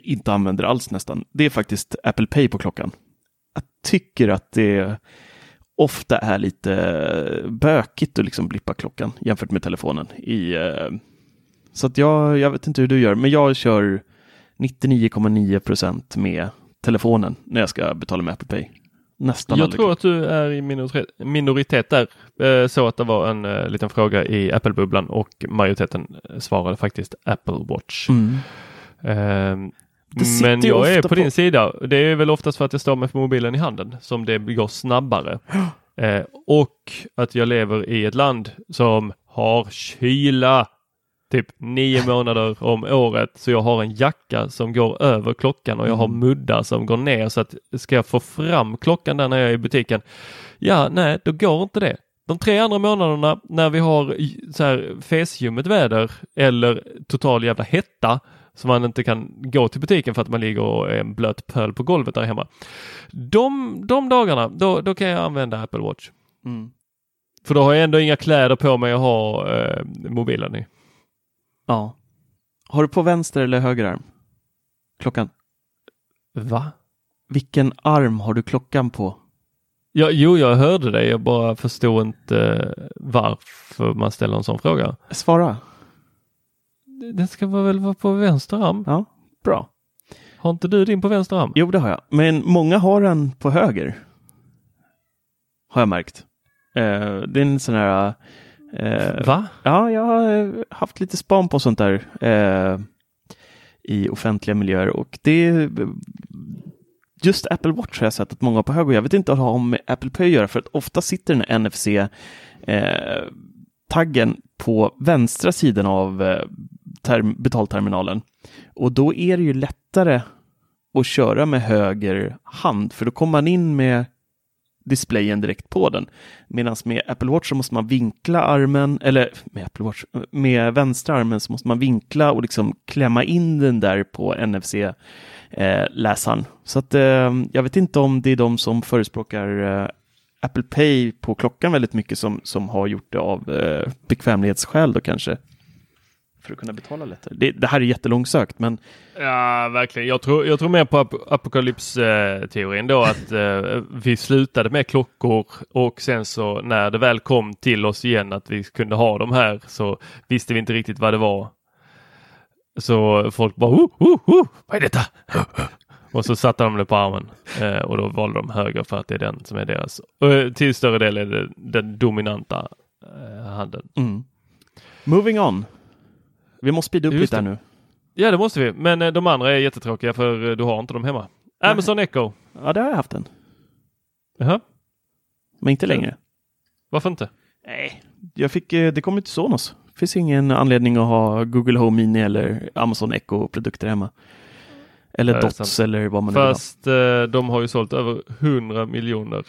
inte använder alls nästan, det är faktiskt Apple Pay på klockan. Jag tycker att det ofta är lite bökigt att liksom blippa klockan jämfört med telefonen så att jag vet inte hur du gör, men jag kör 99,9% med telefonen när jag ska betala med Apple Pay. Nästan jag aldrig. Tror att du är i minoritet där. Så att det var en liten fråga i Apple-bubblan och majoriteten svarade faktiskt Apple Watch. Men jag är på din sida. Det är väl oftast för att jag står med mobilen i handen som det går snabbare. Och att jag lever i ett land som har kyla typ 9 månader om året, så jag har en jacka som går över klockan och jag har muddar som går ner, så att ska jag få fram klockan där när jag är i butiken, då går inte det. De 3 andra månaderna när vi har så här fesljummet väder eller total jävla hetta så man inte kan gå till butiken för att man ligger och är en blöt pöl på golvet där hemma. De dagarna, då kan jag använda Apple Watch. För då har jag ändå inga kläder på mig och har mobilen i. Ja. Har du på vänster eller höger arm klockan? Va? Vilken arm har du klockan på? Jag hörde dig. Jag bara förstod inte varför man ställer en sån fråga. Svara. Den ska väl vara på vänster arm? Ja, bra. Har inte du din på vänster arm? Jo, det har jag. Men många har den på höger. Har jag märkt. Det är en sån här... Va? Ja, jag har haft lite span på sånt där i offentliga miljöer, och det är just Apple Watch har jag sett att många har på höger. Jag vet inte om Apple Pay gör, för att ofta sitter den här NFC taggen på vänstra sidan av betalterminalen, och då är det ju lättare att köra med höger hand, för då kommer man in med displayen direkt på den. Medan med Apple Watch så måste man vinkla armen, eller med Apple Watch, med vänstra armen så måste man vinkla och liksom klämma in den där på NFC-läsaren. Så att jag vet inte om det är de som förespråkar Apple Pay på klockan väldigt mycket som har gjort det av bekvämlighetsskäl då kanske. för att kunna betala lättare. Det här är jättelångsökt, men... Ja, verkligen. Jag tror mer på apokalypsteorin då, att vi slutade med klockor och sen så när det väl kom till oss igen att vi kunde ha dem här så visste vi inte riktigt vad det var. Så folk bara, vad är detta? Och så satte de det på armen och då valde de höger för att det är den som är deras. Och till större del är det den dominanta handen. Mm. Moving on. Vi måste speeda upp lite nu. Ja, det måste vi. Men de andra är jättetråkiga för du har inte dem hemma. Amazon Echo. Ja, det har jag haft en. Jaha. Men inte längre. Varför inte? Nej, det kom inte Sonos. Det finns ingen anledning att ha Google Home Mini eller Amazon Echo-produkter hemma. Eller Dots eller vad man nu vill ha. Fast de har ju sålt över 100 miljoner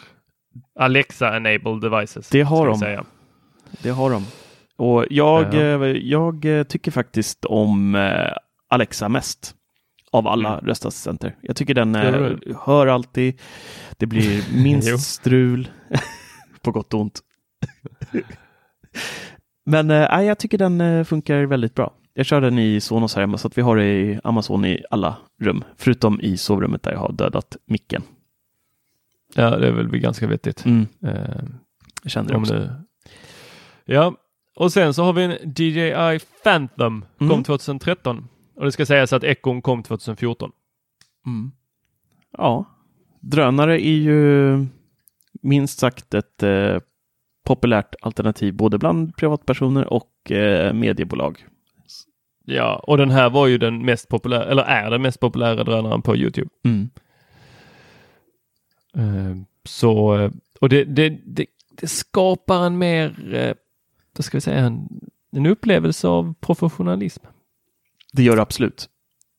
Alexa-enabled devices. Det har de. Säga. Det har de. Och jag tycker faktiskt om Alexa mest av alla röstassistenter. Jag tycker den hör alltid. Det blir minst strul på gott och ont. Men jag tycker den funkar väldigt bra. Jag kör den i Sonos här hemma så att vi har det i Amazon i alla rum. Förutom i sovrummet där jag har dödat micken. Ja, det är väl ganska vettigt. Mm. Jag känner det också. Ja, och sen så har vi en DJI Phantom. Kom 2013. Och det ska sägas att Echon kom 2014. Mm. Ja, drönare är ju minst sagt ett... populärt alternativ både bland privatpersoner och mediebolag. Ja, och den här var ju den mest populära, eller är den mest populära drönaren på YouTube. Mm. Så, och det skapar en mer, då ska vi säga en upplevelse av professionalism. Det gör det absolut.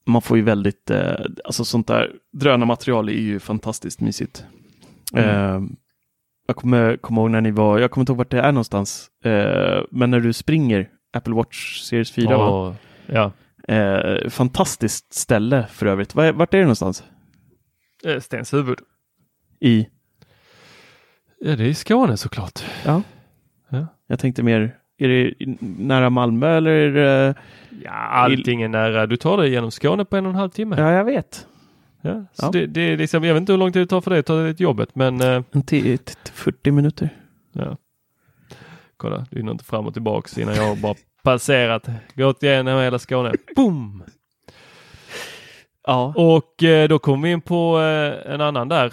Man får ju väldigt, alltså sånt där drönarmaterial är ju fantastiskt mysigt. Jag kommer ihåg när ni var... Jag kommer inte ihåg vart det är någonstans. Men när du springer Apple Watch Series 4. Oh, ja. Fantastiskt ställe för övrigt. Vart är det någonstans? Stenshuvud. I? Ja, det är i Skåne såklart. Ja. Jag tänkte mer... Är det nära Malmö eller... Är det... Ja, allting är nära. Du tar dig genom Skåne på 1,5 timme. Ja, jag vet. Ja, så det är liksom, jag vet inte hur lång tid det tar för dig att ta det till jobbet, men... 40 minuter. Ja. Kolla, du hinner inte fram och tillbaka innan jag bara passerat. Gått igenom hela Skåne. Boom! Ja. Och då kom vi in på en annan där.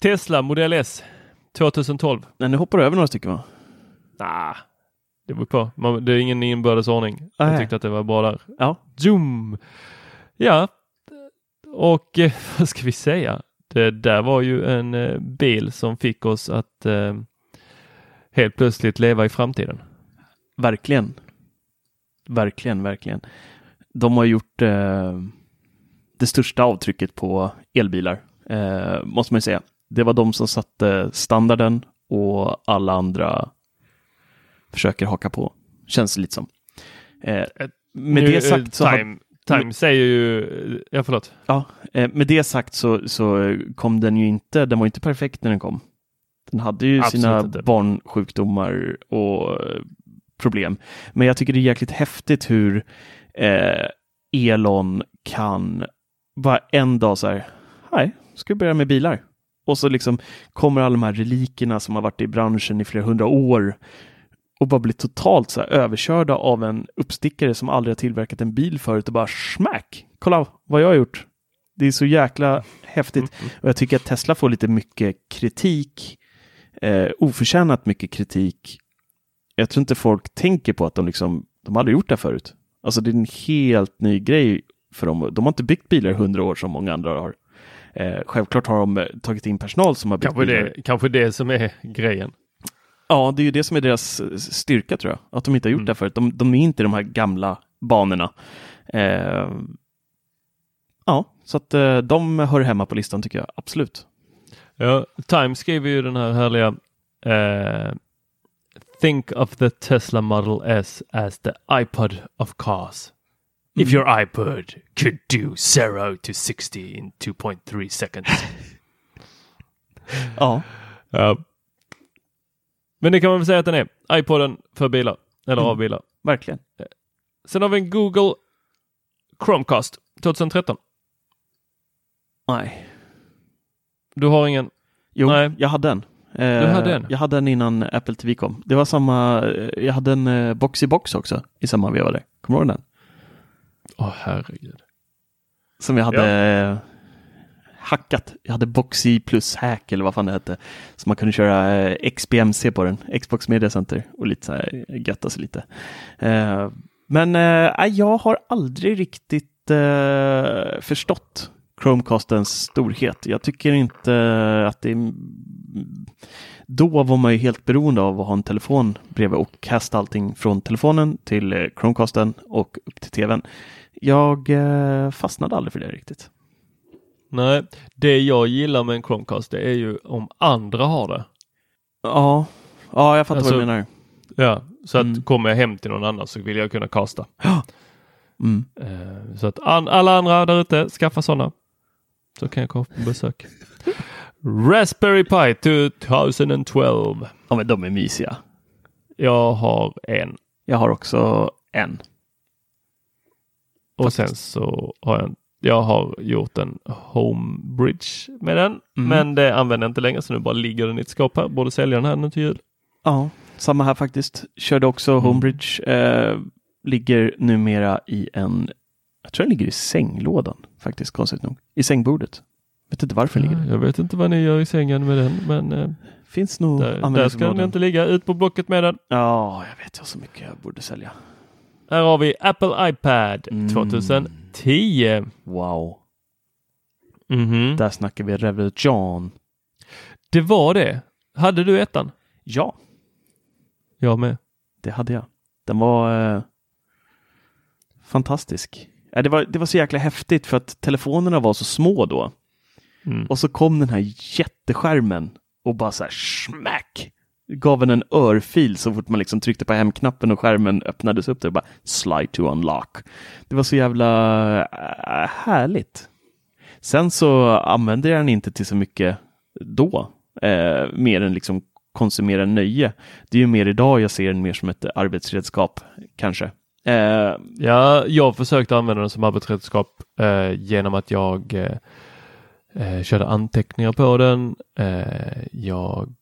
Tesla Model S 2012. Nej, nu hoppar du över några stycken va? Nah, det beror på. Det är ingen inbördes ordning. Jag tyckte att det var bra där. Ja. Zoom! Ja. Och vad ska vi säga? Det där var ju en bil som fick oss att helt plötsligt leva i framtiden. Verkligen. Verkligen, verkligen. De har gjort det största avtrycket på elbilar, måste man ju säga. Det var de som satte standarden och alla andra försöker haka på. Känns lite som. Med det sagt så... Time säger ju... Ja, förlåt. Ja, med det sagt så kom den ju inte... Den var inte perfekt när den kom. Den hade ju absolut sina inte. Barnsjukdomar och problem. Men jag tycker det är jäkligt häftigt hur Elon kan bara en dag så här... Hej, ska vi börja med bilar? Och så liksom kommer alla de här relikerna som har varit i branschen i flera hundra år... Och bara bli totalt så här överkörda av en uppstickare som aldrig har tillverkat en bil förut. Och bara smack! Kolla vad jag har gjort. Det är så jäkla häftigt. Och jag tycker att Tesla får lite mycket kritik. Oförtjänat mycket kritik. Jag tror inte folk tänker på att de liksom... De har aldrig gjort det förut. Alltså det är en helt ny grej för dem. De har inte byggt bilar 100 år som många andra har. Självklart har de tagit in personal som har byggt bilar. Kanske det som är grejen. Ja, det är ju det som är deras styrka tror jag. Att de inte har gjort det förut. De är inte de här gamla banorna. Ja, så att de hör hemma på listan tycker jag. Absolut. Ja, Time skriver ju den här härliga Think of the Tesla Model S as the iPod of cars. If your iPod could do 0 to 60 in 2.3 seconds. Ja. Men det kan man väl säga att den är. iPoden för bilar. Eller av bilar. Verkligen. Sen har vi en Google Chromecast 2013. Nej. Du har ingen? Jo, nej. Jag hade en. Du hade en? Jag hade en innan Apple TV kom. Det var samma... Jag hade en box-i-box också i samma veva där. Kommer du ihåg den? Åh, herregud. Som jag hade... Ja. Hackat. Jag hade Boxy plus hack eller vad fan det hette. Så man kunde köra XBMC på den. Xbox Media Center. Och lite så här, götta sig lite. Men jag har aldrig riktigt förstått Chromecastens storhet. Jag tycker inte att det är... Då var man ju helt beroende av att ha en telefon bredvid och kasta allting från telefonen till Chromecasten och upp till tvn. Jag fastnade aldrig för det riktigt. Nej, det jag gillar med en Chromecast, det är ju om andra har det. Ja, ja, jag fattar alltså, vad du menar. Ja, så att kommer jag hem till någon annan så vill jag kunna kasta. Ja. Mm. Så att alla andra där ute, skaffa sådana. Så kan jag komma på besök. Raspberry Pi 2012. Ja, men de är mysiga. Jag har en. Jag har också en. Och faktiskt. Sen så har jag har gjort en Homebridge med den. Mm. Men det använder jag inte längre, så nu bara ligger den i ett skåp här. Borde sälja den här nu till jul. Ja, samma här faktiskt. Körde också Homebridge. Ligger numera i en... Jag tror den ligger i sänglådan faktiskt, konstigt nog. I sängbordet. Vet inte varför den ligger. Jag vet inte vad ni gör i sängen med den, men... finns nog... Där ska den inte ligga. Ut på blocket med den. Ja, jag vet jag så mycket jag borde sälja. Här har vi Apple iPad 2010. Wow. Mm-hmm. Där snackar vi revolution. Det var det. Hade du ettan? Ja. Jag med. Det hade jag. Den var fantastisk. Det var så jäkla häftigt för att telefonerna var så små då. Mm. Och så kom den här jätteskärmen och bara så här smack. Gav en örfil så fort man liksom tryckte på hemknappen och skärmen öppnades upp där och bara slide to unlock. Det var så jävla härligt. Sen så använde jag den inte till så mycket då. Mer än liksom konsumera nöje. Det är ju mer idag jag ser den mer som ett arbetsredskap kanske. Ja, jag försökte använda den som arbetsredskap genom att jag körde anteckningar på den. Jag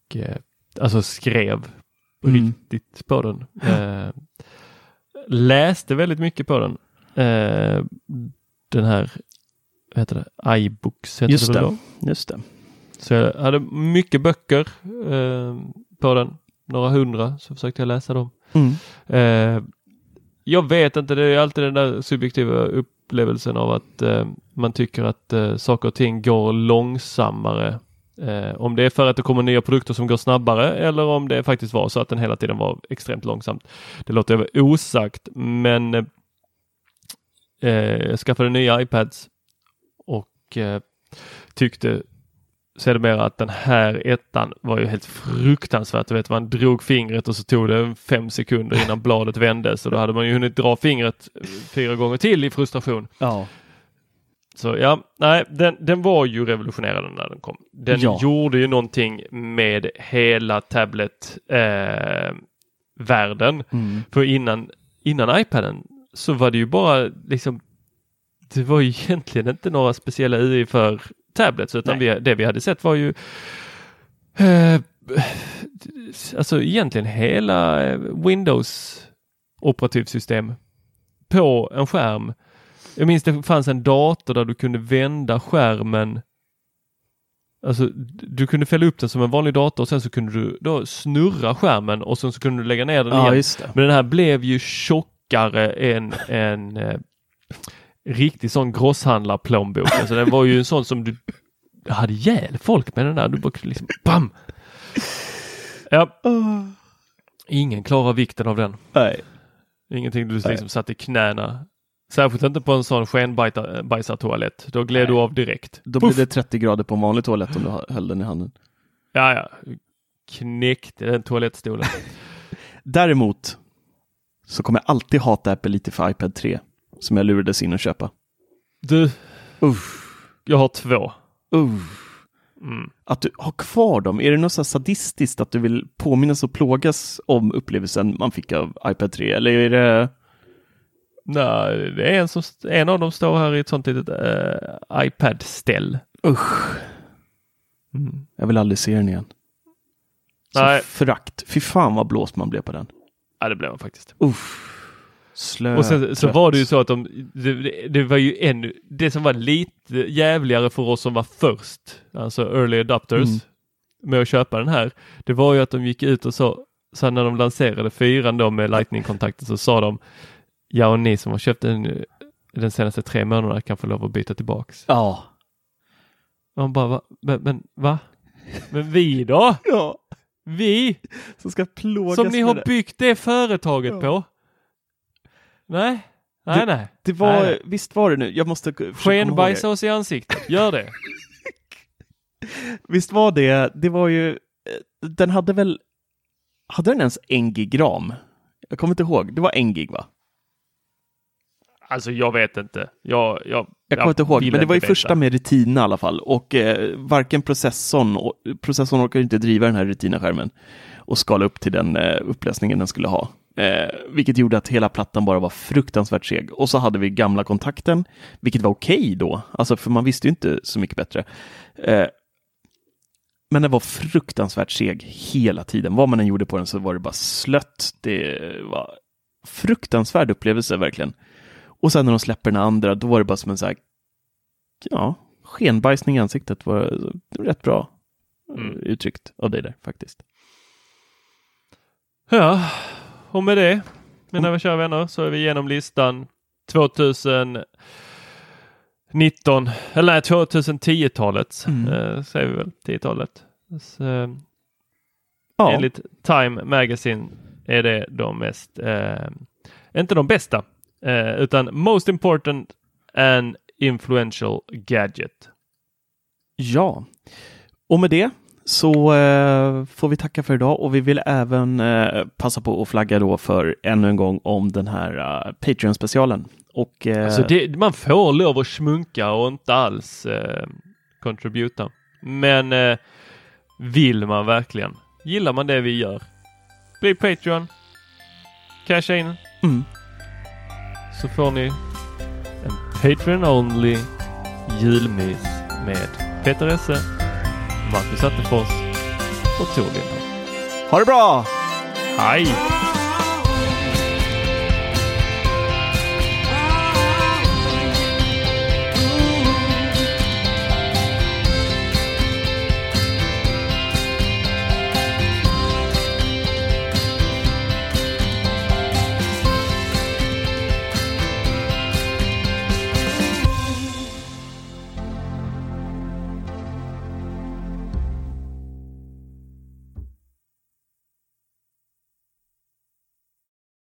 alltså skrev riktigt på den. Läste väldigt mycket på den. Den här, vad heter det? iBooks heter just det. Just det. Så jag hade mycket böcker på den. Några 100, så försökte jag läsa dem. Jag vet inte, det är alltid den där subjektiva upplevelsen av att man tycker att saker och ting går långsammare. Om det är för att det kommer nya produkter som går snabbare eller om det faktiskt var så att den hela tiden var extremt långsamt. Det låter över osagt, men jag skaffade nya iPads och tyckte sedermera att den här ettan var ju helt fruktansvärt. Du vet, man drog fingret och så tog det 5 sekunder innan bladet vändes och då hade man ju hunnit dra fingret 4 gånger till i frustration. Ja. Så ja, nej, den var ju revolutionerande när den kom. Den gjorde ju någonting med hela tablet-världen. För innan iPaden så var det ju bara liksom, det var ju egentligen inte några speciella UI för tablets, utan det vi hade sett var ju alltså egentligen hela Windows-operativsystem på en skärm. Jag minns det fanns en dator där du kunde vända skärmen. Alltså du kunde fälla upp den som en vanlig dator och sen så kunde du då snurra skärmen och sen så kunde du lägga ner den igen. Men den här blev ju tjockare än en riktig sån grosshandlarplånbok. Alltså den var ju en sån som du hade ihjäl folk med den där. Du bara liksom bam! Ja. Ingen klarar vikten av den. Nej. Ingenting du liksom satt i knäna. Särskilt inte på en sån skenbajsartoalett. Då gled du av direkt. Då blev det 30 grader på en vanlig toalett om du höll den i handen. Ja. Knäckte den toalettstolen. Däremot så kommer jag alltid hata Apple lite för iPad 3. Som jag lurades in och köpa. Du, jag har 2. Att du har kvar dem. Är det något så sadistiskt att du vill påminnas och plågas om upplevelsen man fick av iPad 3? Eller är det... Nej, det är en av dem står här i ett sånt litet iPad-ställ. Usch. Mm. Jag vill aldrig se den igen. Nej. Så förakt. Fy fan vad blåst man blev på den. Ja, det blev man faktiskt. Uff. Slö, och sen så var det ju så att det var ju det som var lite jävligare för oss som var först, alltså early adopters, med att köpa den här. Det var ju att de gick ut och så när de lanserade 4:an då med Lightning-kontakten så sa de, ja och ni som har köpt den senaste 3 månaderna kan få lov att byta tillbaks. Ja. Man bara, va? Men vi då? Ja. Vi? Som ska plågas som ni har byggt det företaget på? Nej. Det var, nej. Visst var det nu. Jag måste skenbajsa oss i ansiktet. Gör det. Visst var det. Det var ju... Den hade väl... Hade den ens 1 gig ram? Jag kommer inte ihåg. Det var 1 gig, va? Alltså, jag vet inte. Jag kommer inte ihåg. Men det var ju första med Retina i alla fall. Och varken processorn orkar inte driva den här Retina-skärmen. Och skala upp till den upplösningen den skulle ha. Vilket gjorde att hela plattan bara var fruktansvärt seg. Och så hade vi gamla kontakten, vilket var okej då. Alltså, för man visste ju inte så mycket bättre. Men den var fruktansvärt seg hela tiden. Vad man än gjorde på den så var det bara slött. Det var fruktansvärd upplevelse, verkligen. Och sen när de släpper den andra, då var det bara som en så här... Ja, skenbajsning i ansiktet var rätt bra uttryckt av dig där, faktiskt. Ja... Och med det, mina kära vänner, så är vi igenom listan 2010-talet. Säger vi väl, 10-talet. Så, ja. Enligt Time Magazine är det de mest, inte de bästa, utan most important and influential gadget. Ja, och med det. Så får vi tacka för idag, och vi vill även passa på att flagga då för ännu en gång om den här Patreon-specialen. Och, alltså man får lov att smunka och inte alls contributa. Men vill man verkligen, gillar man det vi gör, bli Patreon, casha in, så får ni en Patreon-only julmys med Peter Esse, Marcus Atefors och Thor Lindholm. Ha det bra! Hej!